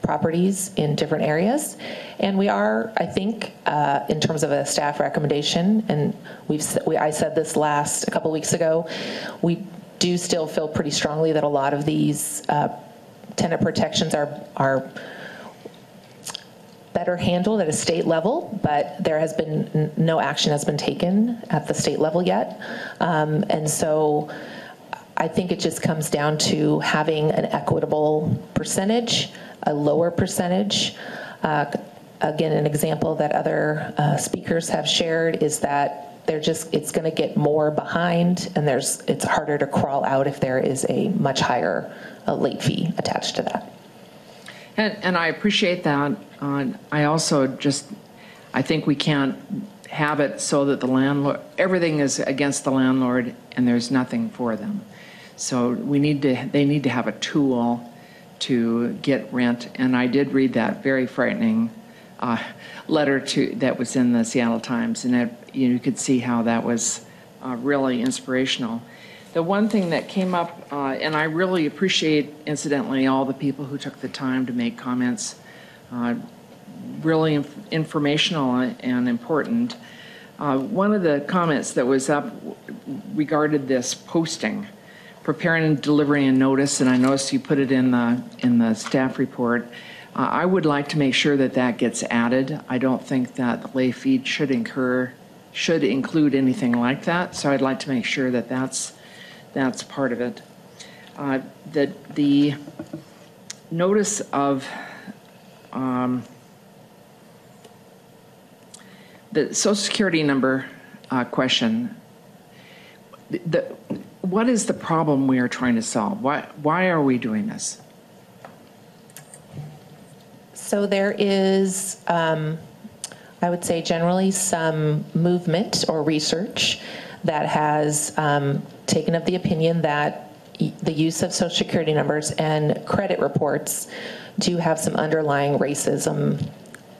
properties in different areas. And we are, I think, uh, in terms of a staff recommendation, and we've we, I said this last a couple weeks ago, we do still feel pretty strongly that a lot of these uh, tenant protections are are better handled at a state level, but there has been no action has been taken at the state level yet, um, and so I think it just comes down to having an equitable percentage, a lower percentage. Uh, again, an example that other uh, speakers have shared is that they're just, it's gonna get more behind, and there's, it's harder to crawl out if there is a much higher uh, late fee attached to that. And, and I appreciate that. Uh, I also just, I think we can't have it so that the landlord, everything is against the landlord and there's nothing for them. So we need to, they need to have a tool to get rent. And I did read that very frightening uh, letter to that was in the Seattle Times, and it, you know, you could see how that was uh, really inspirational. The one thing that came up, uh, and I really appreciate, incidentally, all the people who took the time to make comments, uh, really inf informational and important. Uh, one of the comments that was up regarded this posting, preparing and delivering a notice, and I noticed you put it in the in the staff report. Uh, I would like to make sure that that gets added. I don't think that the lay fee should incur should include anything like that. So I'd like to make sure that that's that's part of it. Uh, that the notice of um, the Social Security number uh, question. The, the What is the problem we are trying to solve? Why, why are we doing this? So there is, um, I would say generally some movement or research that has um, taken up the opinion that e the use of Social Security numbers and credit reports do have some underlying racism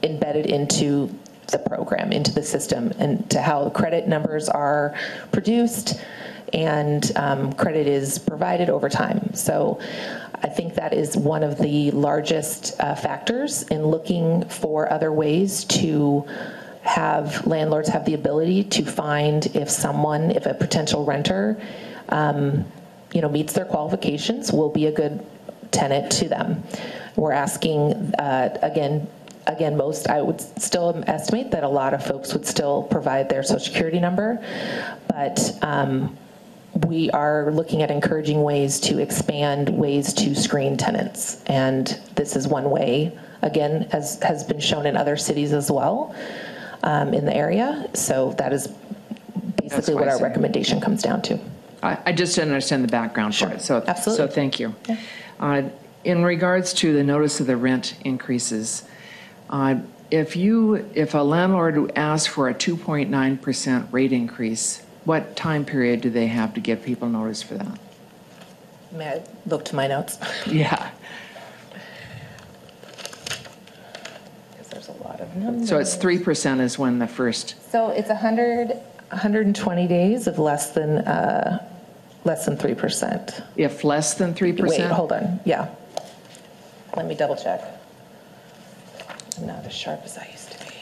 embedded into the program, into the system, and to how credit numbers are produced and um, credit is provided over time. So I think that is one of the largest uh, factors in looking for other ways to have landlords have the ability to find if someone, if a potential renter, um, you know, meets their qualifications, will be a good tenant to them. We're asking, uh, again, Again, most, I would still estimate that a lot of folks would still provide their Social Security number, but um, we are looking at encouraging ways to expand ways to screen tenants. And this is one way, again, as has been shown in other cities as well um, in the area. So that is basically what our recommendation comes down to. I, I just didn't understand the background for it. So, absolutely. So thank you. Yeah. Uh, in regards to the notice of the rent increases, Uh, if you, if a landlord asks for a two point nine percent rate increase, what time period do they have to give people notice for that? May I look to my notes? Yeah. Because there's a lot of numbers. So it's three percent is when the first. So it's one hundred, one hundred twenty days of less than, uh, less than three percent. If less than three percent? Wait, hold on. Yeah. Let me double check. I'm not as sharp as I used to be.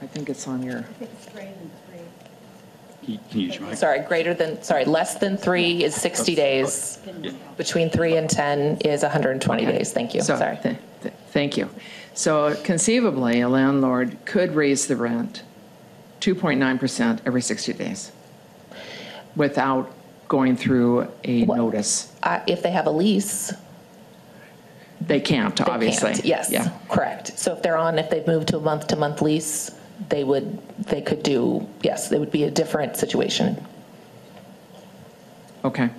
I think it's on your. I think it's three and three. Can you use your mic? Sorry, greater than, sorry, less than three is sixty days. Yeah. Between three and ten is one hundred twenty okay. days. Thank you. So, sorry. Th th thank you. So conceivably, a landlord could raise the rent two point nine percent every sixty days without going through a well, notice. Uh, if they have a lease. They can't, they obviously. Can't. Yes, yeah. Correct. So if they're on, if they've moved to a month-to-month lease, they would, they could do, yes, it would be a different situation. Okay.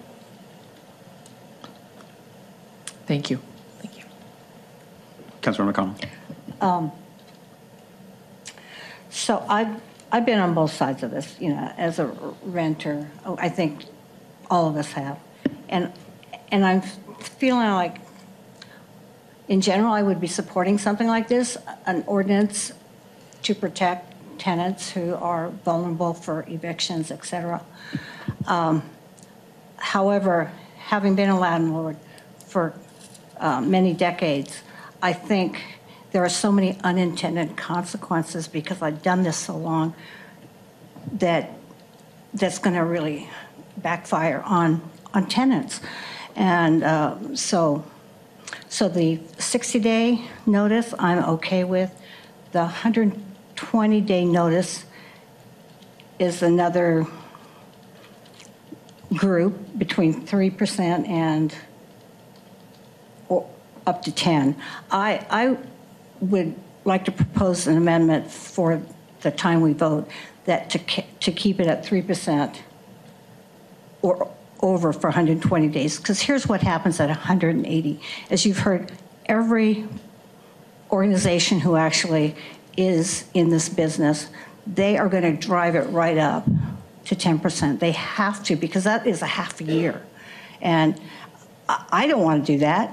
Thank you. Thank you. Councilor McConnell. Um, so I've, I've been on both sides of this, you know, as a renter, I think all of us have. And, and I'm feeling like, in general, I would be supporting something like this, an ordinance to protect tenants who are vulnerable for evictions, et cetera. Um, however, having been a landlord for uh, many decades, I think there are so many unintended consequences because I've done this so long that that's gonna really backfire on, on tenants. And uh, so, so the sixty day notice, I'm okay with. The one hundred twenty day notice is another group between three percent and or up to ten. I, I would like to propose an amendment for the time we vote that to, to keep it at three percent or over for one hundred twenty days, because here's what happens at one hundred eighty. As you've heard, every organization who actually is in this business, they are going to drive it right up to ten percent. They have to, because that is a half a year. And I don't want to do that.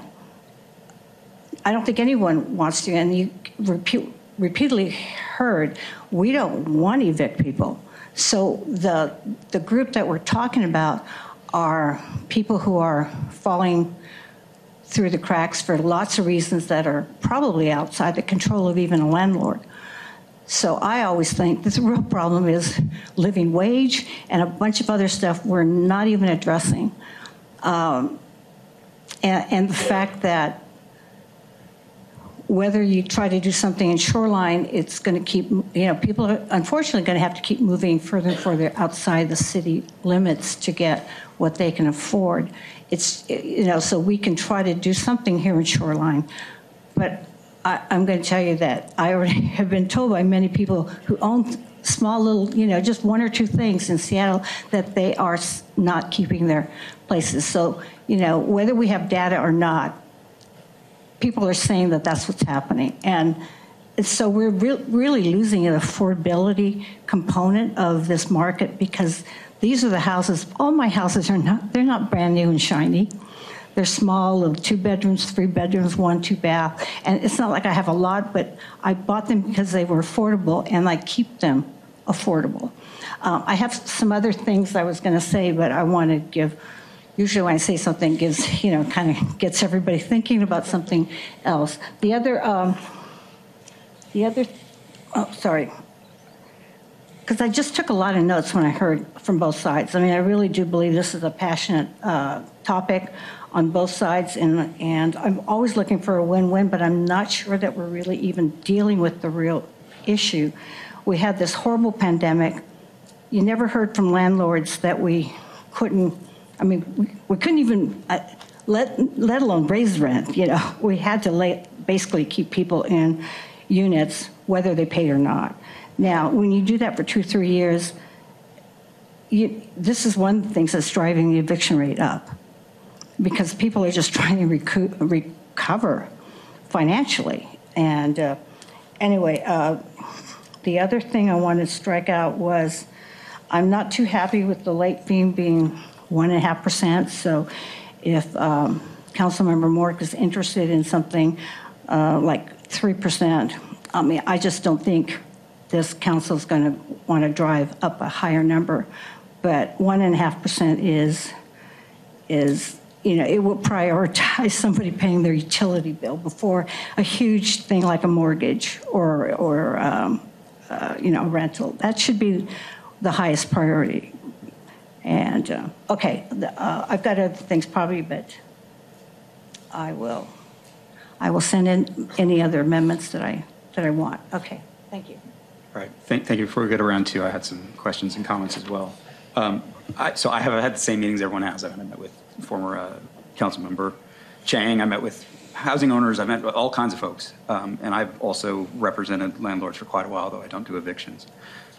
I don't think anyone wants to. And you repeat, repeatedly heard, we don't want to evict people. So the, the group that we're talking about are people who are falling through the cracks for lots of reasons that are probably outside the control of even a landlord. So I always think the real problem is living wage and a bunch of other stuff we're not even addressing. Um, and, and the fact that whether you try to do something in Shoreline, it's going to keep, you know, people are unfortunately going to have to keep moving further and further outside the city limits to get what they can afford. It's, you know, so we can try to do something here in Shoreline. But I, I'm going to tell you that I already have been told by many people who own small little, you know, just one or two things in Seattle that they are not keeping their places. So, you know, whether we have data or not, people are saying that that's what's happening. And so we're re really losing an affordability component of this market, because these are the houses, all my houses are not, they're not brand new and shiny. They're small, little two bedrooms, three bedrooms, one, two bath. And it's not like I have a lot, but I bought them because they were affordable and I keep them affordable. Um, I have some other things I was gonna say, but I wanna give, usually when I say something gives, you know, kind of gets everybody thinking about something else. The other, um, the other, oh, sorry. Because I just took a lot of notes when I heard from both sides. I mean, I really do believe this is a passionate uh, topic on both sides, and, and I'm always looking for a win-win, but I'm not sure that we're really even dealing with the real issue. We had this horrible pandemic. You never heard from landlords that we couldn't, I mean, we, we couldn't even, uh, let, let alone raise rent, you know. We had to lay, basically keep people in units, whether they paid or not. Now, when you do that for two, three years, you, this is one of the things that's driving the eviction rate up, because people are just trying to recoup, recover financially. And uh, anyway, uh, the other thing I wanted to strike out was I'm not too happy with the late fee being one and a half percent. So if um, Councilmember Mork is interested in something uh, like three percent, I mean, I just don't think this council is going to want to drive up a higher number, but one and a half percent is, is, you know, it will prioritize somebody paying their utility bill before a huge thing like a mortgage or, or um, uh, you know, rental. That should be the highest priority. And uh, okay, uh, I've got other things probably, but I will, I will send in any other amendments that I that I want. Okay, thank you. All right, thank, thank you. Before we get around to, I had some questions and comments as well. Um, I, so I have had the same meetings everyone has. I've met with former uh, council member Chang. I met with housing owners. I've met with all kinds of folks, um, and I've also represented landlords for quite a while, though I don't do evictions.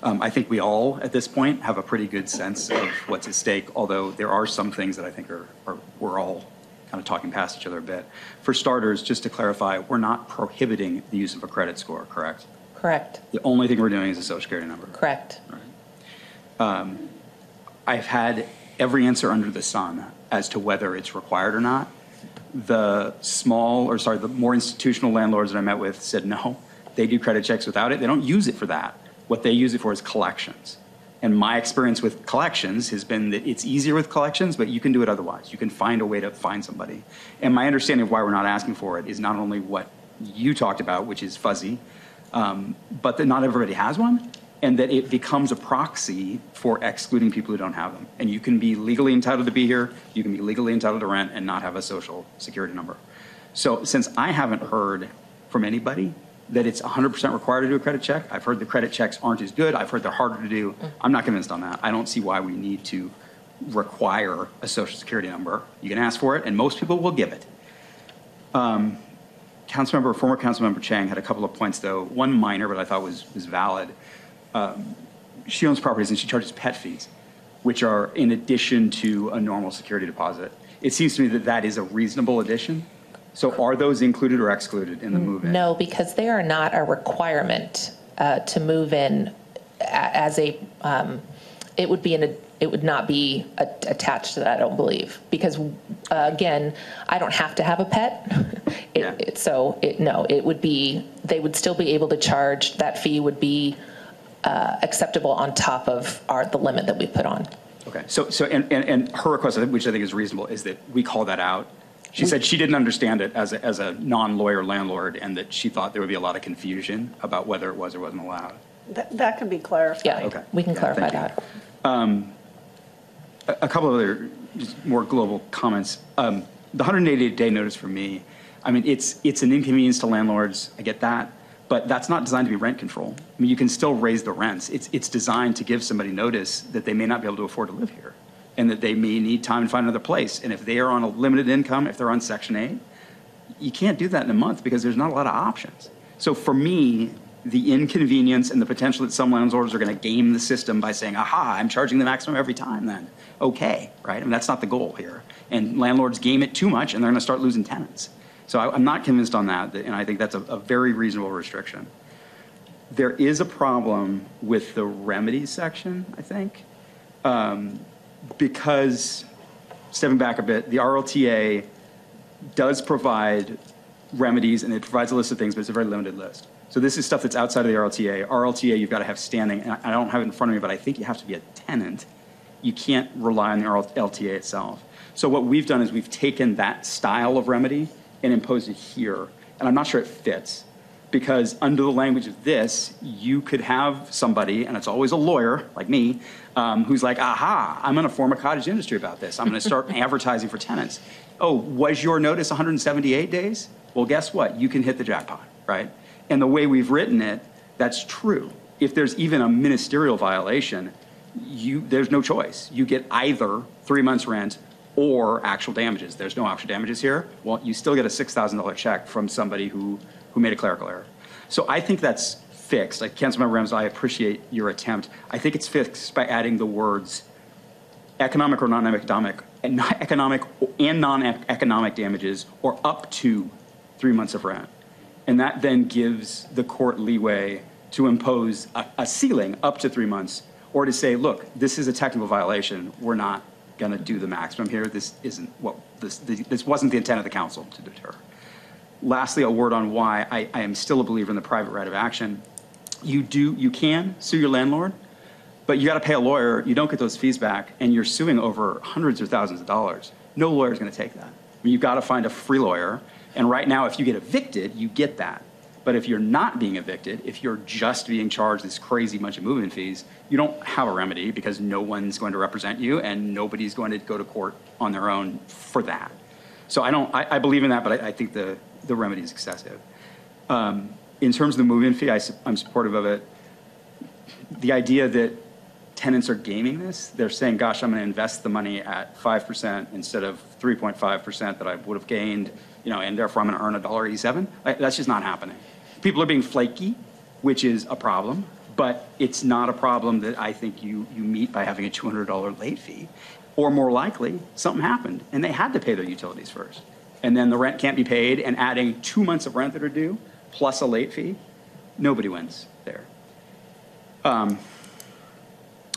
Um, I think we all, at this point, have a pretty good sense of what's at stake, although there are some things that I think are, are we're all kind of talking past each other a bit. For starters, just to clarify, we're not prohibiting the use of a credit score, correct? Correct. The only thing we're doing is a social security number. Correct. All right. Um, I've had every answer under the sun as to whether it's required or not. The small, or sorry, the more institutional landlords that I met with said no, they do credit checks without it. They don't use it for that. What they use it for is collections. And my experience with collections has been that it's easier with collections, but you can do it otherwise. You can find a way to find somebody. And my understanding of why we're not asking for it is not only what you talked about, which is fuzzy, um, but that not everybody has one, and that it becomes a proxy for excluding people who don't have them. And you can be legally entitled to be here, you can be legally entitled to rent and not have a social security number. So since I haven't heard from anybody that it's one hundred percent required to do a credit check. I've heard the credit checks aren't as good. I've heard they're harder to do. I'm not convinced on that. I don't see why we need to require a social security number. You can ask for it, and most people will give it. Um, Councilmember, former Councilmember Chang had a couple of points, though. One minor, but I thought was, was valid. Um, she owns properties, and she charges pet fees, which are in addition to a normal security deposit. It seems to me that that is a reasonable addition. So are those included or excluded in the move-in? No, because they are not a requirement uh, to move in as a, um, it would be, an, it would not be a, attached to that, I don't believe. Because uh, again, I don't have to have a pet. it, yeah. it, so it, no, it would be, they would still be able to charge, that fee would be uh, acceptable on top of our the limit that we put on. Okay, so, so and, and, and her request, which I think is reasonable, is that we call that out. She said she didn't understand it as a, as a non-lawyer landlord, and that she thought there would be a lot of confusion about whether it was or wasn't allowed. That, that can be clarified. Yeah, okay. We can yeah, clarify that. Um, a, a couple of other just more global comments. Um, the one hundred eighty-day notice for me, I mean, it's, it's an inconvenience to landlords. I get that. But that's not designed to be rent control. I mean, you can still raise the rents. It's, it's designed to give somebody notice that they may not be able to afford to live here, and that they may need time to find another place. And if they are on a limited income, if they're on Section eight, you can't do that in a month because there's not a lot of options. So for me, the inconvenience and the potential that some landlords are gonna game the system by saying, aha, I'm charging the maximum every time then. Okay, right? I mean, that's not the goal here. And landlords game it too much and they're gonna start losing tenants. So I, I'm not convinced on that, and I think that's a, a very reasonable restriction. There is a problem with the remedies section, I think. Um, Because, stepping back a bit, the R L T A does provide remedies, and it provides a list of things, but it's a very limited list. So this is stuff that's outside of the R L T A. R L T A, you've got to have standing, and I don't have it in front of me, but I think you have to be a tenant. You can't rely on the R L T A itself. So what we've done is we've taken that style of remedy and imposed it here, and I'm not sure it fits, because under the language of this, you could have somebody, and it's always a lawyer, like me, um, who's like, aha, I'm gonna form a cottage industry about this. I'm gonna start advertising for tenants. Oh, was your notice one hundred seventy-eight days? Well, guess what? You can hit the jackpot, right? And the way we've written it, that's true. If there's even a ministerial violation, you there's no choice. You get either three months rent or actual damages. There's no actual damages here. Well, you still get a six thousand dollar check from somebody who who made a clerical error. So I think that's fixed. Like, Councilmember Ramsdale, I appreciate your attempt. I think it's fixed by adding the words economic or non-economic, and not economic and non-economic damages, or up to three months of rent. And that then gives the court leeway to impose a, a ceiling up to three months, or to say, look, this is a technical violation. We're not gonna do the maximum here. This isn't what, this, this wasn't the intent of the council to deter. Lastly, a word on why I, I am still a believer in the private right of action. You do, you can sue your landlord, but you got to pay a lawyer. You don't get those fees back, and you're suing over hundreds or thousands of dollars. No lawyer is going to take that. I mean, you've got to find a free lawyer. And right now, if you get evicted, you get that. But if you're not being evicted, if you're just being charged this crazy bunch of movement fees, you don't have a remedy because no one's going to represent you and nobody's going to go to court on their own for that. So I don't, I, I believe in that, but I, I think the, the remedy is excessive. Um, in terms of the move-in fee, I, I'm supportive of it. The idea that tenants are gaming this, they're saying, gosh, I'm gonna invest the money at five percent instead of three point five percent that I would have gained, you know, and therefore I'm gonna earn one dollar eighty-seven. I, that's just not happening. People are being flaky, which is a problem, but it's not a problem that I think you, you meet by having a two hundred dollar late fee. Or more likely, something happened and they had to pay their utilities first. And then the rent can't be paid and adding two months of rent that are due plus a late fee, nobody wins there. Um,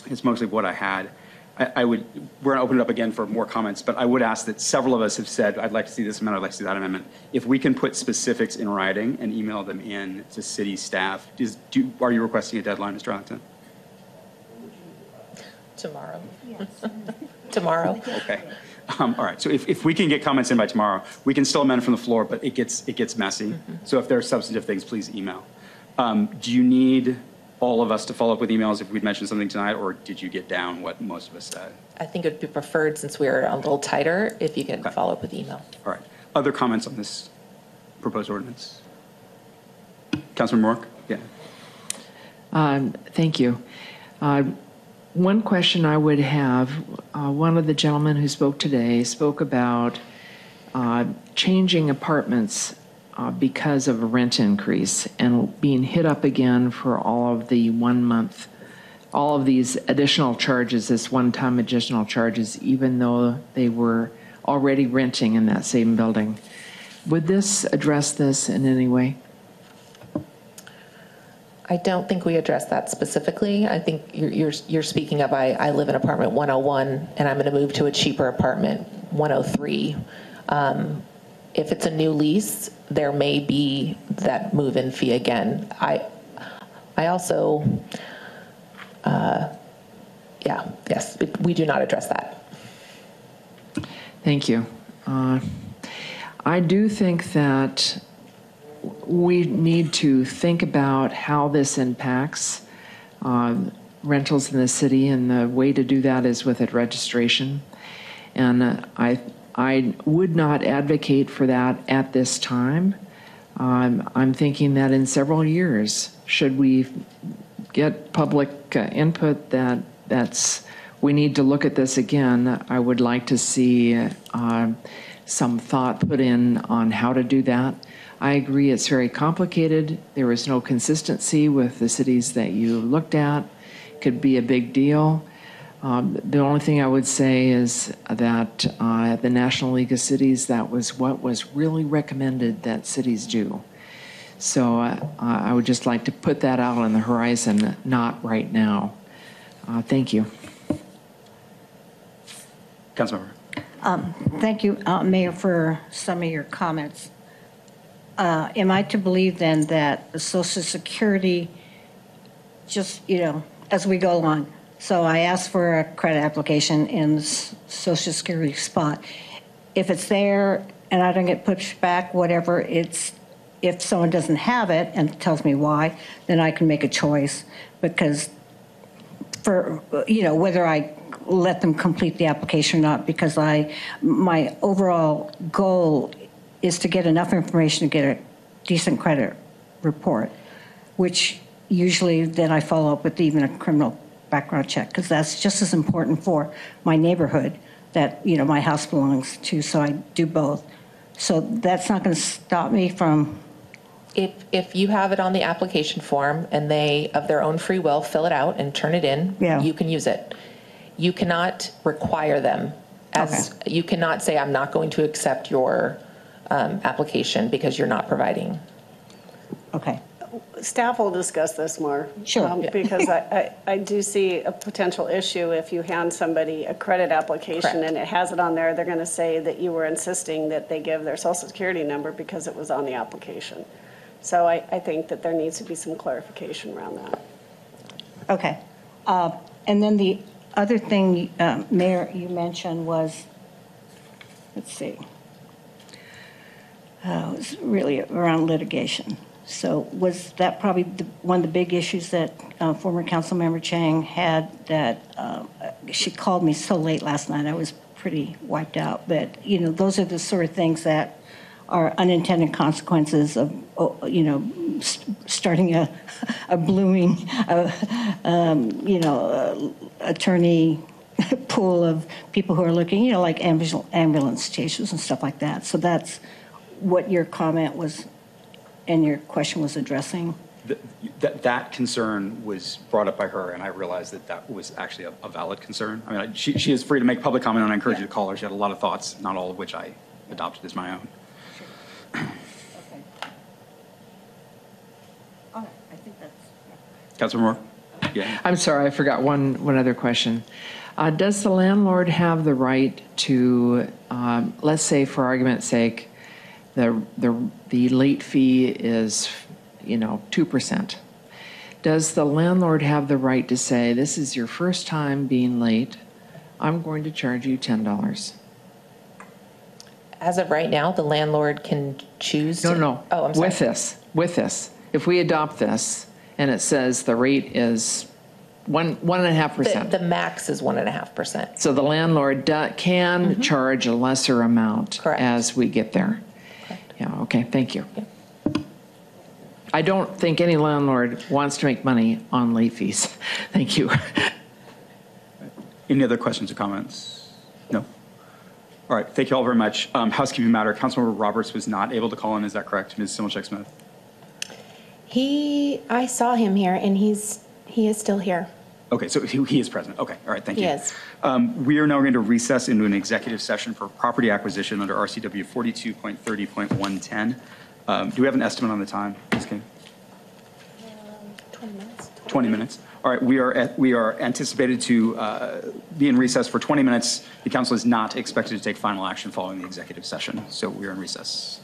it's mostly what I had. I, I would, we're gonna open it up again for more comments, but I would ask that several of us have said, I'd like to see this amendment, I'd like to see that amendment. If we can put specifics in writing and email them in to city staff, is, do, are you requesting a deadline, Mister Ellingson? Tomorrow. Yes. Tomorrow. Okay. Um, all right, so if, if we can get comments in by tomorrow, we can still amend from the floor, but it gets, it gets messy. Mm-hmm. So if there are substantive things, please email. Um, do you need all of us to follow up with emails if we'd mentioned something tonight, or did you get down what most of us said? I think it would be preferred since we're a little tighter if you can okay. follow up with email. All right. Other comments on this proposed ordinance? Councilman Mork? Yeah. Um, thank you. Uh, one question I would have, uh, one of the gentlemen who spoke today spoke about uh, changing apartments Uh, because of a rent increase and being hit up again for all of the one month, all of these additional charges, this one-time additional charges, even though they were already renting in that same building. Would this address this in any way? I don't think we addressed that specifically. I think you're, you're, you're speaking of, I, I live in apartment one oh one and I'm gonna move to a cheaper apartment, one oh three. Um, If it's a new lease, there may be that move-in fee again. I, I also, uh, yeah, yes, we do not address that. Thank you. Uh, I do think that we need to think about how this impacts uh, rentals in the city, and the way to do that is with a registration. And uh, I. I would not advocate for that at this time. Um, I'm thinking that in several years, should we get public uh, input that that's, we need to look at this again, I would like to see uh, some thought put in on how to do that. I agree it's very complicated. There is no consistency with the cities that you looked at. Could be a big deal. Um, the only thing I would say is that uh, the National League of Cities, that was what was really recommended that cities do. So uh, I would just like to put that out on the horizon, not right now. Uh, thank you. Councilmember. Um, thank you, uh, Mayor, for some of your comments. Uh, am I to believe then that the Social Security just, you know, as we go along, so I asked for a credit application in Social Security spot. If it's there and I don't get pushed back, whatever, it's, if someone doesn't have it and tells me why, then I can make a choice, because for, you know, whether I let them complete the application or not, because I, my overall goal is to get enough information to get a decent credit report, which usually then I follow up with even a criminal background check, because that's just as important for my neighborhood that, you know, my house belongs to, so I do both. So that's not going to stop me from... If, if you have it on the application form and they, of their own free will, fill it out and turn it in, yeah. you can use it. You cannot require them. As okay. You cannot say, I'm not going to accept your um, application because you're not providing. Okay. Staff will discuss this more, sure, um, yeah. because I, I, I do see a potential issue if you hand somebody a credit application Correct. and it has it on there, they're going to say that you were insisting that they give their Social Security number because it was on the application. So I, I think that there needs to be some clarification around that. Okay. Uh, and then the other thing, uh, Mayor, you mentioned was, let's see, uh, it was really around litigation. So was that probably the, one of the big issues that uh, former council member Chang had, that uh, she called me so late last night, I was pretty wiped out. But, you know, those are the sort of things that are unintended consequences of, you know, st starting a, a blooming, uh, um, you know, uh, attorney pool of people who are looking, you know, like ambul ambulance chasers and stuff like that. So that's what your comment was and your question was addressing. The, that, that concern was brought up by her, and I realized that that was actually a, a valid concern. I mean, she, she is free to make public comment, and I encourage yeah. you to call her. She had a lot of thoughts, not all of which I adopted as my own. Okay. All right. I think that's. Yeah. Councilor Moore? Yeah. I'm sorry, I forgot one, one other question. Uh, does the landlord have the right to, um, let's say for argument's sake, the, the, the late fee is, you know, two percent. Does the landlord have the right to say, this is your first time being late, I'm going to charge you ten dollars? As of right now, the landlord can choose to, no, no. Oh, I'm sorry. With this, with this, if we adopt this and it says the rate is one, one and a half percent. The, the max is one and a half percent. So the landlord do, can mm-hmm. charge a lesser amount Correct. As we get there. Correct. Yeah, okay, thank you. Yeah. I don't think any landlord wants to make money on late fees. Thank you. Any other questions or comments? No? All right, thank you all very much. Um, housekeeping matter, Councilmember Roberts was not able to call in, is that correct, Miz Similchek-Smith? He, I saw him here, and he's, he is still here. Okay, so he, he is present. Okay, all right, thank you. Yes. Um, we are now going to recess into an executive session for property acquisition under R C W forty-two point thirty point one ten. Um, do we have an estimate on the time, Miz King? Um, twenty minutes. twenty minutes. All right, we are at, we are anticipated to uh, be in recess for twenty minutes. The council is not expected to take final action following the executive session, so we are in recess.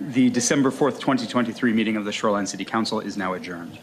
The December fourth, twenty twenty-three meeting of the Shoreline City Council is now adjourned.